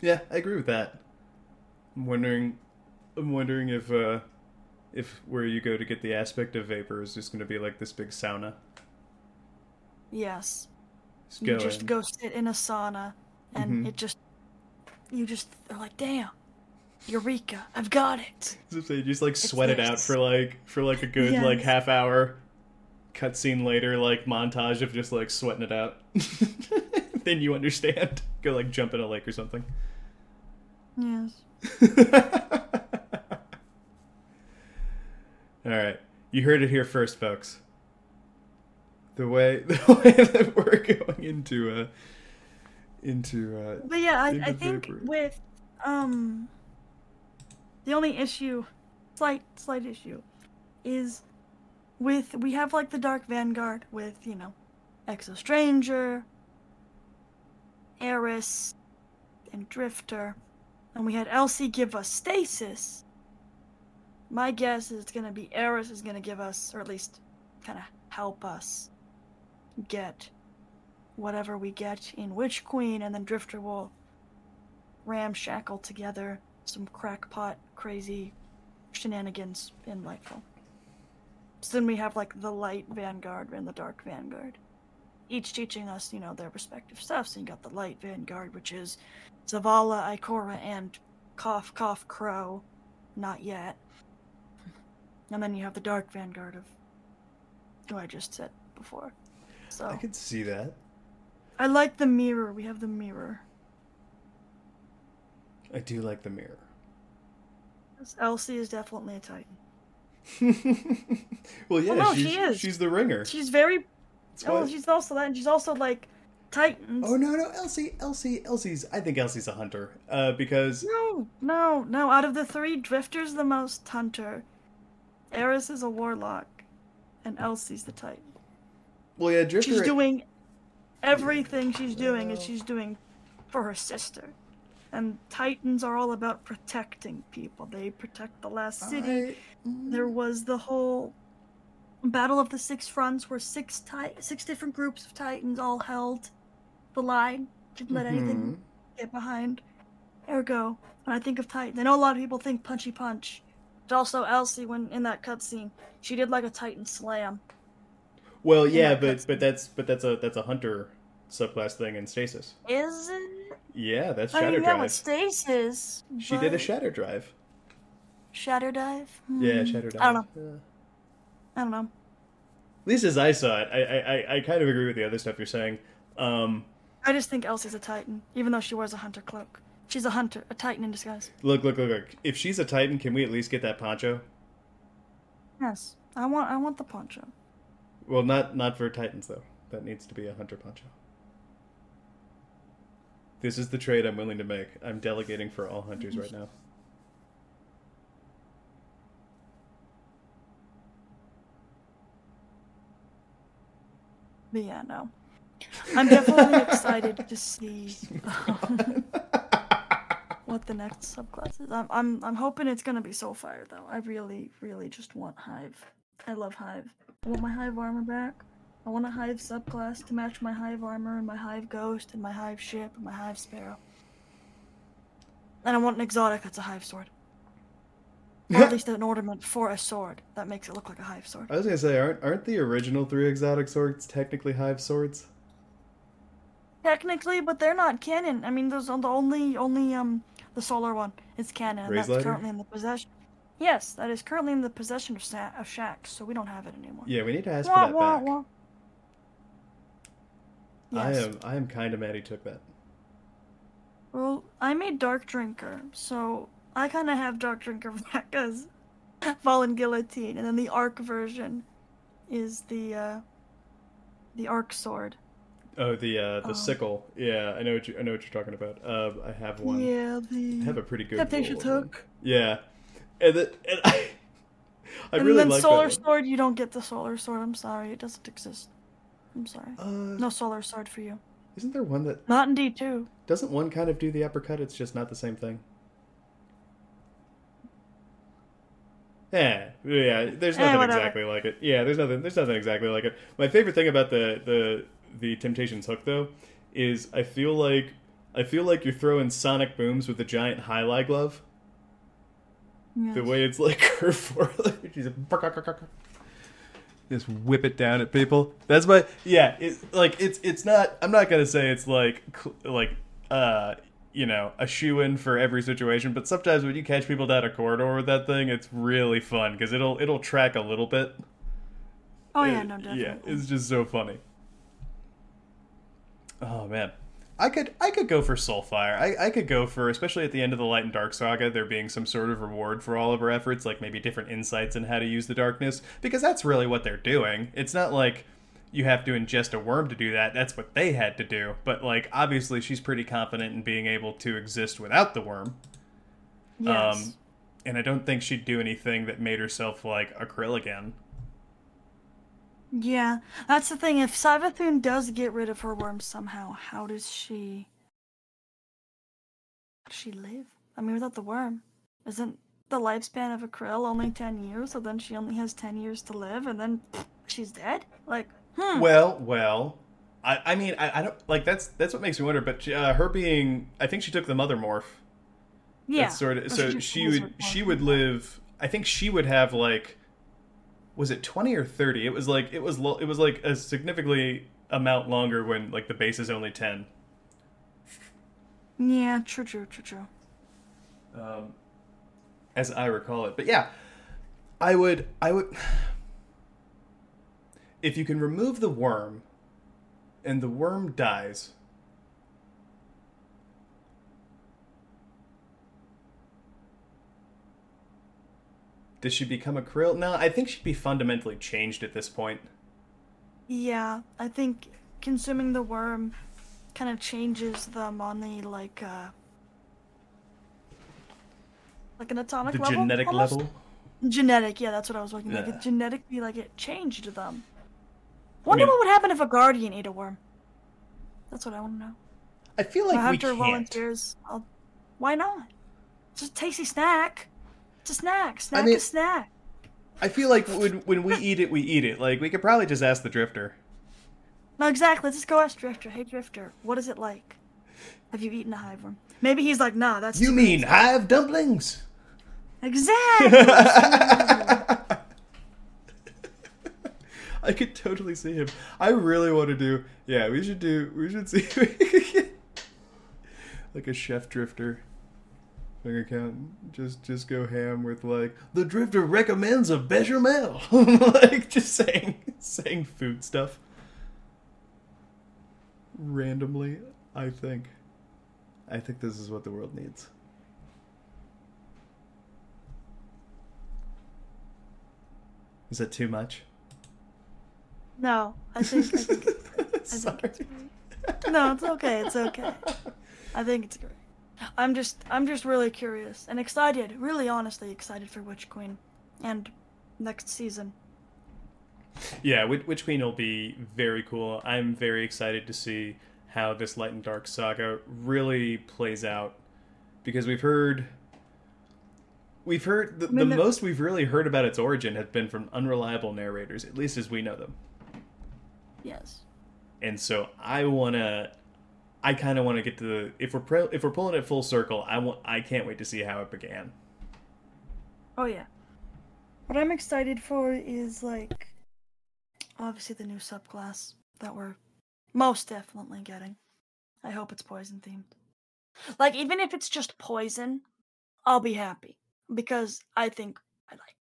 Yeah, I agree with that. I'm wondering, I'm wondering if, uh, if where you go to get the aspect of Vapor is just going to be like this big sauna. Yes. Just you go just in. go sit in a sauna, and mm-hmm. it just, you just are like, damn. Eureka! I've got it. So you just like sweat it's it nice. out for like for like a good yes. like half hour. Cutscene later, like montage of just like sweating it out. Then you understand. Go like jump in a lake or something. Yes. All right, you heard it here first, folks. The way the way that we're going into uh into uh. But yeah, I, I think with um. the only issue, slight, slight issue, is with, we have, like, the Dark Vanguard with, you know, Exo Stranger, Eris, and Drifter, and we had Elsie give us Stasis. My guess is it's gonna be Eris is gonna give us, or at least kind of help us get whatever we get in Witch Queen, and then Drifter will ramshackle together some crackpot, crazy shenanigans in Lightfall. So then we have, like, the Light Vanguard and the Dark Vanguard, each teaching us, you know, their respective stuff. So you got the Light Vanguard, which is Zavala, Ikora, and Cough, Cough, Crow. Not yet. And then you have the Dark Vanguard of who I just said before. So I could see that. I like the mirror. We have the mirror. I do like the mirror. Elsie is definitely a Titan. well, yeah, well, no, she's, she is. She's the ringer. She's very. Oh, what... she's also that, and she's also like Titans. Oh no, no, Elsie, Elsie, Elsie's. I think Elsie's a hunter. Uh, because no, no, no. Out of the three, Drifter's the most hunter. Eris is a warlock, and Elsie's the Titan. Well, yeah, Drifter. She's doing everything she's doing, and she's doing for her sister. And Titans are all about protecting people. They protect the last city. I... There was the whole Battle of the Six Fronts where six ti- six different groups of Titans all held the line. Didn't let mm-hmm. anything get behind. Ergo, when I think of Titans, I know a lot of people think Punchy Punch. But also Elsie, when in that cutscene, she did like a Titan slam. Well, yeah, but cutscene. but that's but that's a that's a hunter subclass thing in Stasis. Is it? Yeah, that's Shadow I mean, Drive. I with Stasis. She did a Shadow Drive. Shadow Dive? Hmm. Yeah, Shadow Dive. I don't know. Yeah. I don't know. At least as I saw it, I, I, I kind of agree with the other stuff you're saying. Um, I just think Elsie's a Titan, even though she wears a hunter cloak. She's a hunter, a Titan in disguise. Look, look, look, look. If she's a Titan, can we at least get that poncho? Yes, I want I want the poncho. Well, not, not for Titans, though. That needs to be a hunter poncho. This is the trade I'm willing to make. I'm delegating for all hunters right now. But yeah, no. I'm definitely excited to see um, what the next subclass is. I'm, I'm, I'm hoping it's going to be Soulfire, though. I really, really just want Hive. I love Hive. I want my Hive armor back. I want a Hive subclass to match my Hive armor and my Hive ghost and my Hive ship and my Hive sparrow. And I want an exotic that's a Hive sword. Or at least an ornament for a sword that makes it look like a hive sword. I was going to say, aren't aren't the original three exotic swords technically hive swords? Technically, but they're not canon. I mean, those are the only, only um the solar one is canon. Raise that's lighter? Currently in the possession. Yes, that is currently in the possession of Sa- of Shaxx, so we don't have it anymore. Yeah, we need to ask wah, for that wah, back. Wah. Yes. I am I am kind of mad he took that. Well, I'm a Dark Drinker, so I kind of have Dark Drinker back as Fallen Guillotine, and then the Arc version is the uh, the Arc Sword. Oh, the uh, the um, sickle. Yeah, I know what you I know what you're talking about. Uh, I have one. Yeah, the I have a pretty good Temptation Hook. Yeah, and the, and I I and really then like Solar that Sword. One. You don't get the Solar Sword. I'm sorry, it doesn't exist. I'm sorry. Uh, no Solar Sword for you. Isn't there one that... Not in D two. Doesn't one kind of do the uppercut? It's just not the same thing. Yeah, yeah. There's nothing eh, exactly like it. Yeah, there's nothing There's nothing exactly like it. My favorite thing about the, the the Temptations hook, though, is I feel like I feel like you're throwing sonic booms with a giant high-lie glove. Yes. The way it's like curved forward. She's like... Just whip it down at people. That's my yeah. It's like it's it's not. I'm not gonna say it's like like uh you know a shoe-in for every situation. But sometimes when you catch people down a corridor with that thing, it's really fun because it'll it'll track a little bit. Oh yeah, it, no definitely. Yeah, it's just so funny. Oh man, I could I could go for Soulfire. I I could go for especially at the end of the Light and Dark saga, there being some sort of reward for all of our efforts, like maybe different insights in how to use the darkness, because that's really what they're doing. It's not like you have to ingest a worm to do that. That's what they had to do. But like obviously, she's pretty confident in being able to exist without the worm. Yes. Um, and I don't think she'd do anything that made herself like a krill again. Yeah, that's the thing. If Savathûn does get rid of her worm somehow, how does she... How does she live? I mean, without the worm. Isn't the lifespan of a krill only ten years? So then she only has ten years to live, and then she's dead? Like, hmm. Well, well... I, I mean, I, I don't... Like, that's that's what makes me wonder, but she, uh, her being... I think she took the mother morph. Yeah. Sort of, so she, she would she would live... I think she would have, like... Was it twenty or thirty? It was like it was lo- it was like a significantly amount longer when like the base is only ten. Yeah, true, true, true, true. Um, as I recall it, but yeah, I would, I would. If you can remove the worm, and the worm dies, does she become a krill? No, I think she'd be fundamentally changed at this point. Yeah, I think consuming the worm kind of changes them on the, like, uh... Like an atomic the level? The genetic almost? level? Genetic, yeah, that's what I was looking at. Yeah. Like, genetically, like, it changed them. Wonder I mean, what would happen if a guardian ate a worm. That's what I want to know. I feel like so we can't. Volunteers, I'll... Why not? It's just a tasty snack. It's a snack. Snack I mean, a snack. I feel like when when we eat it, we eat it. Like, we could probably just ask the Drifter. No, exactly. Let's just go ask Drifter. Hey, Drifter, what is it like? Have you eaten a hive worm? Maybe he's like, nah, that's... You mean crazy. Hive dumplings? Exactly. I could totally see him. I really want to do... Yeah, we should do... We should see... like a chef Drifter. Account just just go ham with like the Drifter recommends a bechamel. Like just saying saying food stuff randomly. I think I think this is what the world needs. Is that too much? No, I think I think, I think it's great. No, it's okay. It's okay. I think it's great. I'm just, I'm just really curious and excited, really honestly excited for Witch Queen and next season. Yeah, Witch Queen will be very cool. I'm very excited to see how this Light and Dark saga really plays out because we've heard, we've heard, the, I mean, the most we've really heard about its origin has been from unreliable narrators, at least as we know them. Yes. And so I want to... I kind of want to get to the if we're pre- if we're pulling it full circle. I want I can't wait to see how it began. Oh yeah. What I'm excited for is, like, obviously the new subclass that we're most definitely getting. I hope it's poison themed. Like, even if it's just poison, I'll be happy. Because I think I like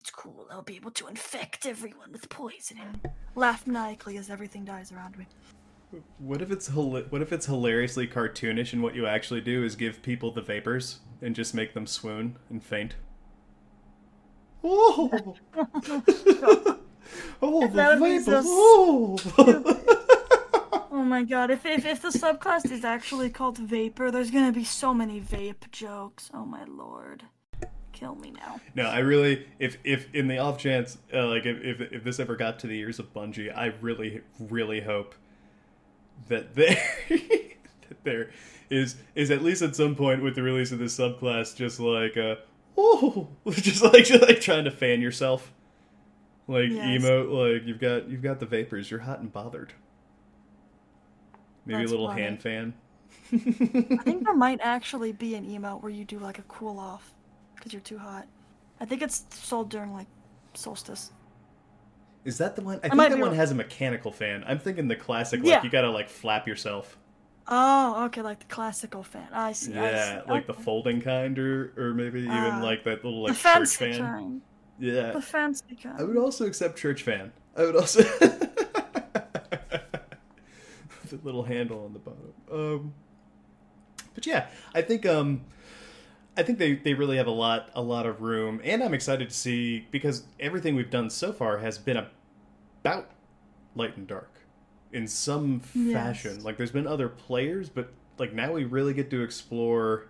it's cool. I'll be able to infect everyone with poison and laugh maniacally as everything dies around me. What if it's what if it's hilariously cartoonish and what you actually do is give people the vapors and just make them swoon and faint? Oh, oh, the vapors! Oh, oh my God! If, if if the subclass is actually called Vapor, there's gonna be so many vape jokes. Oh my Lord! Kill me now. No, I really, if if in the off chance, uh, like if, if if this ever got to the ears of Bungie, I really really hope that there that there is is at least at some point with the release of this subclass just like uh oh just like just like trying to fan yourself, like yes. Emote, like you've got you've got the vapors, you're hot and bothered. Maybe that's a little funny. Hand fan. I think there might actually be an emote where you do like a cool off because you're too hot. I think it's sold during like solstice. Is that the one? I, I think that one wrong. Has a mechanical fan. I'm thinking the classic, like, yeah. You gotta, like, flap yourself. Oh, okay, like the classical fan. I see, Yeah, I see. like okay. the folding kind, or or maybe even, uh, like, that little, like, church fan. Kind. Yeah. The fancy kind. I would also accept church fan. I would also... the little handle on the bottom. Um, but, yeah, I think... um. I think they, they really have a lot a lot of room, and I'm excited to see, because everything we've done so far has been about light and dark in some yes. fashion. Like, there's been other players, but like now we really get to explore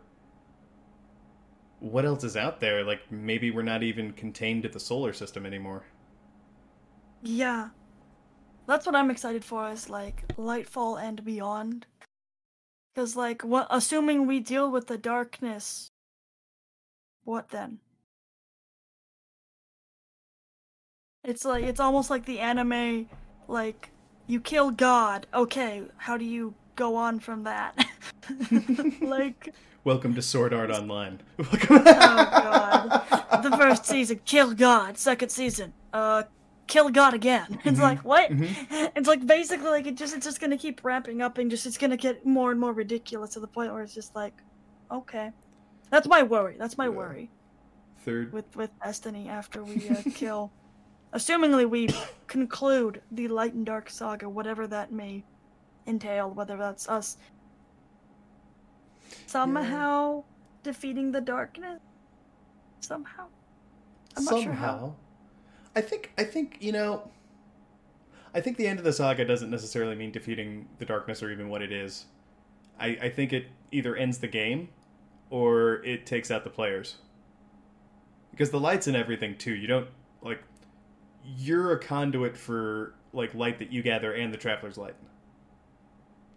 what else is out there. Like, maybe we're not even contained to the solar system anymore. Yeah. That's what I'm excited for, is like Lightfall and beyond. Because like, what, assuming we deal with the darkness... What then? It's like it's almost like the anime, like you kill God. Okay, how do you go on from that? Like, welcome to Sword Art Online. Welcome. Oh God! The first season, kill God. Second season, uh, kill God again. It's mm-hmm. like what? Mm-hmm. It's like basically like it just it's just gonna keep ramping up and just it's gonna get more and more ridiculous to the point where it's just like, okay. That's my worry. That's my yeah. worry. Third. With with Destiny after we uh, kill. Assumingly we conclude the Light and Dark saga, whatever that may entail, whether that's us somehow yeah. defeating the darkness. Somehow. I'm somehow. Not sure how. I think, I think, you know, I think the end of the saga doesn't necessarily mean defeating the darkness or even what it is. I, I think it either ends the game or it takes out the players. Because the light's in everything, too. You don't, like... You're a conduit for, like, light that you gather and the Traveler's Light.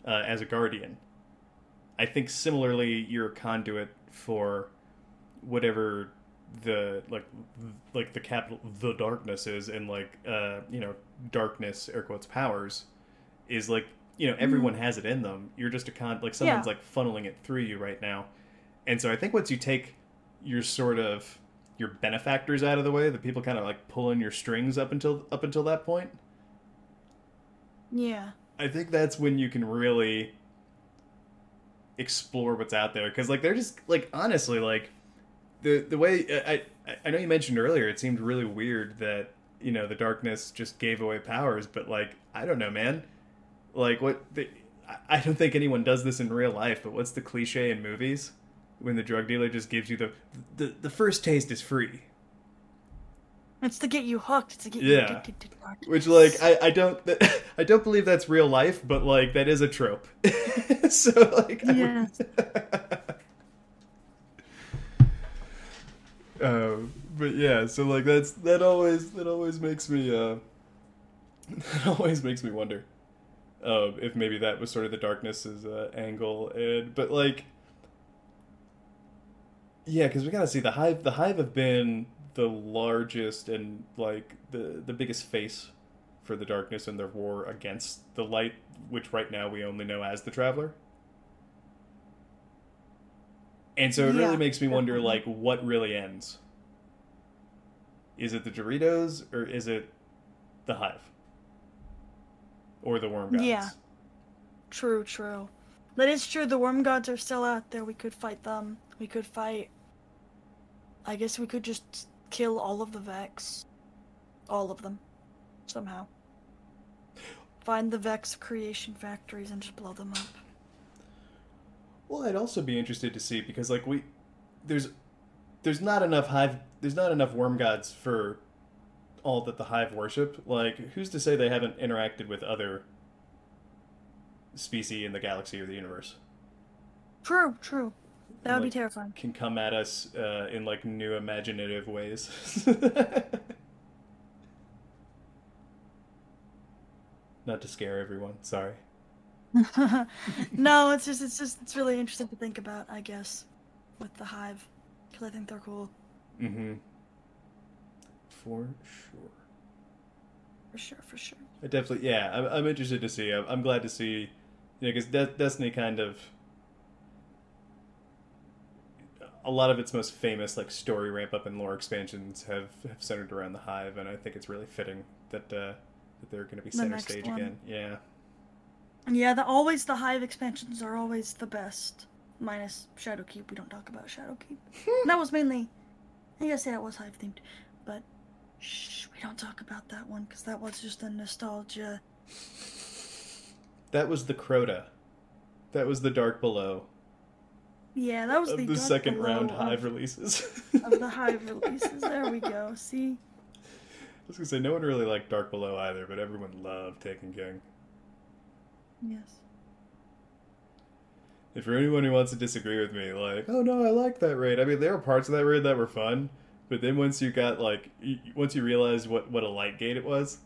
Uh, as a guardian. I think, similarly, you're a conduit for whatever the, like, like the capital... The darkness is, and, like, uh, you know, darkness, air quotes, powers, is, like, you know, everyone mm. has it in them. You're just a con... Like, someone's, yeah. like, funneling it through you right now. And so I think once you take your sort of, your benefactors out of the way, the people kind of like pulling your strings up until up until that point. Yeah. I think that's when you can really explore what's out there. Because like, they're just, like, honestly, like, the the way, I, I, I know you mentioned earlier, it seemed really weird that, you know, the darkness just gave away powers. But like, I don't know, man. Like, what, the, I don't think anyone does this in real life, but what's the cliche in movies? When the drug dealer just gives you the, the, the first taste is free. It's to get you hooked. It's to get yeah. you addicted to darkness. Which, like, I, I don't, that, I don't believe that's real life, but like, that is a trope. So like, yeah. I uh, but yeah, so like that's that always that always makes me uh, that always makes me wonder, uh, if maybe that was sort of the darkness's uh, angle, and but like. Yeah, because we gotta see the Hive. The Hive have been the largest and like the the biggest face for the darkness and their war against the light, which right now we only know as the Traveler. And so it yeah, really makes me definitely. wonder, like, what really ends. Is it the Doritos or is it the Hive? Or the Worm Gods? Yeah. True, true. That is true. The Worm Gods are still out there. We could fight them. We could fight... I guess we could just kill all of the Vex. All of them. Somehow. Find the Vex creation factories and just blow them up. Well, I'd also be interested to see, because, like, we... There's... There's not enough Hive... There's not enough Worm Gods for all that the Hive worship. Like, who's to say they haven't interacted with other... species in the galaxy or the universe? True, true. That would like, be terrifying. Can come at us uh, in like new imaginative ways. Not to scare everyone. Sorry. No, it's just it's just it's really interesting to think about, I guess, with the Hive, because I think they're cool. Mm-hmm. For sure. For sure. For sure. I definitely, yeah. I'm, I'm interested to see. I'm, I'm glad to see. You know, because De- Destiny kind of... A lot of its most famous, like, story ramp-up and lore expansions have, have centered around the Hive, and I think it's really fitting that uh, that they're going to be center stage one. Again. Yeah. Yeah, the, always the Hive expansions are always the best. Minus Shadowkeep. We don't talk about Shadowkeep. That was mainly... I guess, yeah, it was Hive-themed, but... Shh, we don't talk about that one, because that was just a nostalgia. That was the Crota. That was the Dark Below. Yeah, that was the, the second round Hive releases. Of the Hive releases, there we go, see? I was going to say, no one really liked Dark Below either, but everyone loved Taken King. Yes. If you're anyone who wants to disagree with me, like, oh no, I like that raid. I mean, there were parts of that raid that were fun. But then once you got, like, once you realized what, what a light gate it was,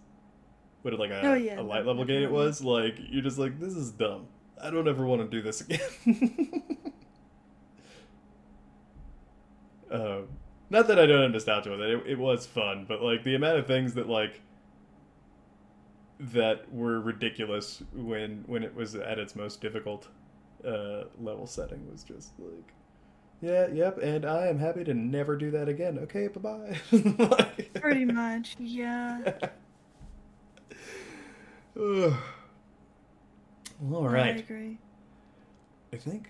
what, like, a, oh, yeah. a light level gate it was, like, you're just like, this is dumb. I don't ever want to do this again. uh, not that I don't have nostalgia with it. it. It was fun. But, like, the amount of things that, like, that were ridiculous when, when it was at its most difficult uh, level setting was just, like... Yeah, yep, and I am happy to never do that again. Okay, bye-bye. Like... Pretty much, yeah. All right. I agree. I think,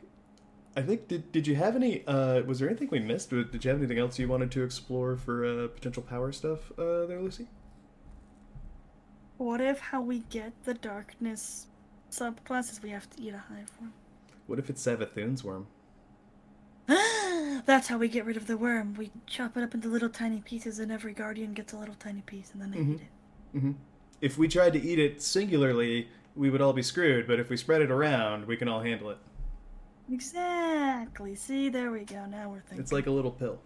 I think, did did you have any, uh, was there anything we missed? Did you have anything else you wanted to explore for uh, potential power stuff uh, there, Lucy? What if how we get the Darkness subclasses, we have to eat a Hive worm? What if it's Savathun's worm? That's how we get rid of the worm. We chop it up into little tiny pieces, and every guardian gets a little tiny piece, and then they mm-hmm. eat it. Mm-hmm. If we tried to eat it singularly, we would all be screwed, but if we spread it around, we can all handle it. Exactly. See, there we go. Now we're thinking. It's like a little pill.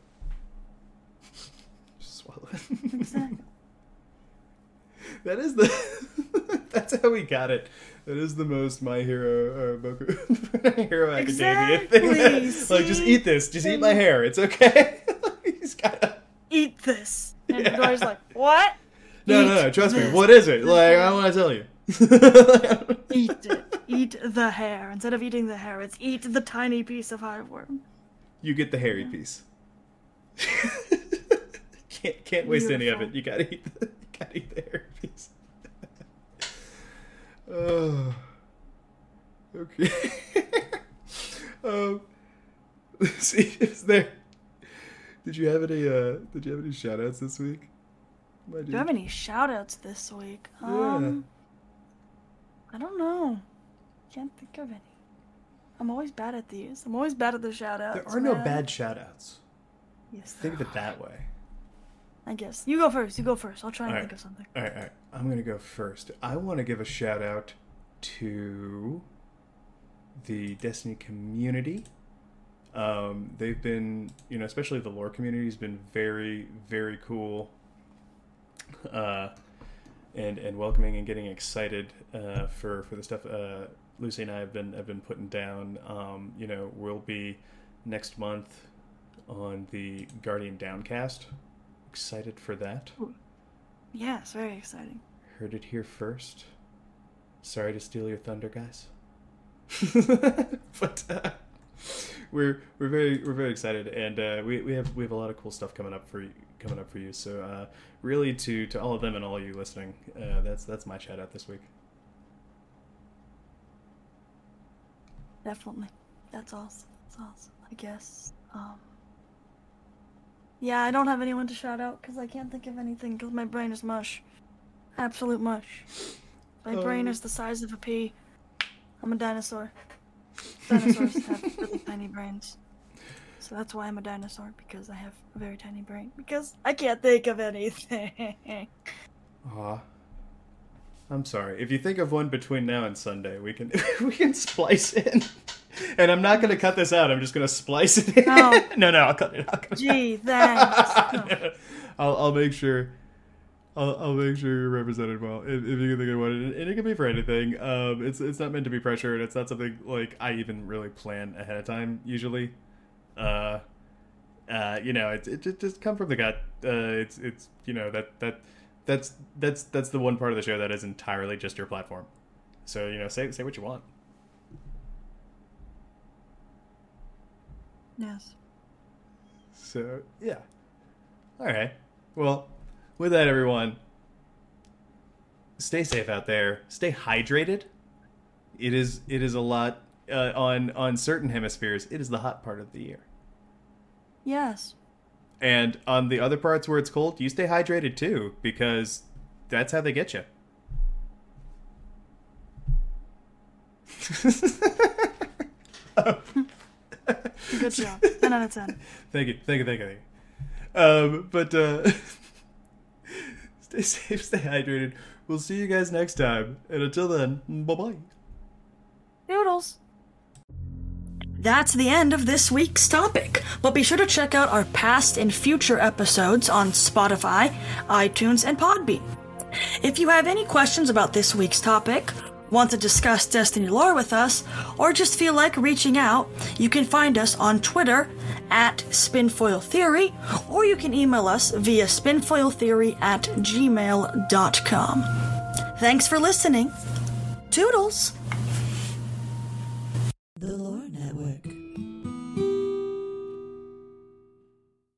Just swallow it. Exactly. That is the... That's how we got it. That is the most My Hero, uh, Boku, My Hero Academia exactly. thing. That, like, just eat this. Just eat my hair. It's okay. He's gotta... Eat this. And yeah. Dory's like, what? No, eat no, no. Trust this. me. What is it? Like, I want to tell you. Eat it. Eat the hair. Instead of eating the hair, it's eat the tiny piece of hive worm. You get the hairy yeah. piece. can't can't waste Beautiful. any of it. You gotta eat the, you gotta eat the hairy piece. Oh, okay. um, see, is there? Did you have any? Uh, did you have any shoutouts this week? Do you have any shoutouts this week? Yeah. Um, I don't know. Can't think of any. I'm always bad at these. I'm always bad at the shoutouts. There are no man. bad shoutouts. Yes. Think of it that way. I guess. You go first. You go first. I'll try and all think right. of something. All right, all right. I'm going to go first. I want to give a shout out to the Destiny community. Um, they've been, you know, especially the lore community has been very, very cool uh, and and welcoming and getting excited uh, for, for the stuff uh, Lucy and I have been, have been putting down. Um, you know, we'll be next month on the Guardian Downcast. Excited for that? Yeah, it's very exciting. Heard it here first. Sorry to steal your thunder, guys. But uh, we're we're very we're very excited, and uh, we we have we have a lot of cool stuff coming up for you, coming up for you. So uh, really, to to all of them and all of you listening, uh, that's that's my shout out this week. Definitely, that's awesome. That's awesome. I guess. Um, yeah, I don't have anyone to shout out because I can't think of anything because my brain is mush, absolute mush. My um, brain is the size of a pea. I'm a dinosaur. Dinosaurs have really tiny brains. So that's why I'm a dinosaur, because I have a very tiny brain. Because I can't think of anything. Aw. I'm sorry. If you think of one between now and Sunday, we can we can splice in. And I'm not going to cut this out. I'm just going to splice it in. No. no, no, I'll cut it out. Gee, thanks. No. I'll, I'll make sure... I'll, I'll make sure you're represented well if, if you can think of one, and it can be for anything. Um, it's it's not meant to be pressure, and it's not something like I even really plan ahead of time usually. Uh, uh, you know, it it, it just comes from the gut. Uh, it's it's you know that that that's that's that's the one part of the show that is entirely just your platform. So you know, say say what you want. Yes. So yeah. All right. Well. With that, everyone, stay safe out there. Stay hydrated. It is it is a lot uh, on on certain hemispheres. It is the hot part of the year. Yes. And on the other parts where it's cold, you stay hydrated too, because that's how they get you. Oh. Good job. ten out of ten. Thank you. Thank you. Thank you. Thank you. Um, but. Uh, Stay safe, stay hydrated. We'll see you guys next time. And until then, bye-bye. Noodles. That's the end of this week's topic. But be sure to check out our past and future episodes on Spotify, iTunes, and Podbean. If you have any questions about this week's topic, want to discuss Destiny lore with us, or just feel like reaching out, you can find us on Twitter at Spinfoil Theory, or you can email us via spinfoiltheory at gmail dot com. Thanks for listening. Toodles!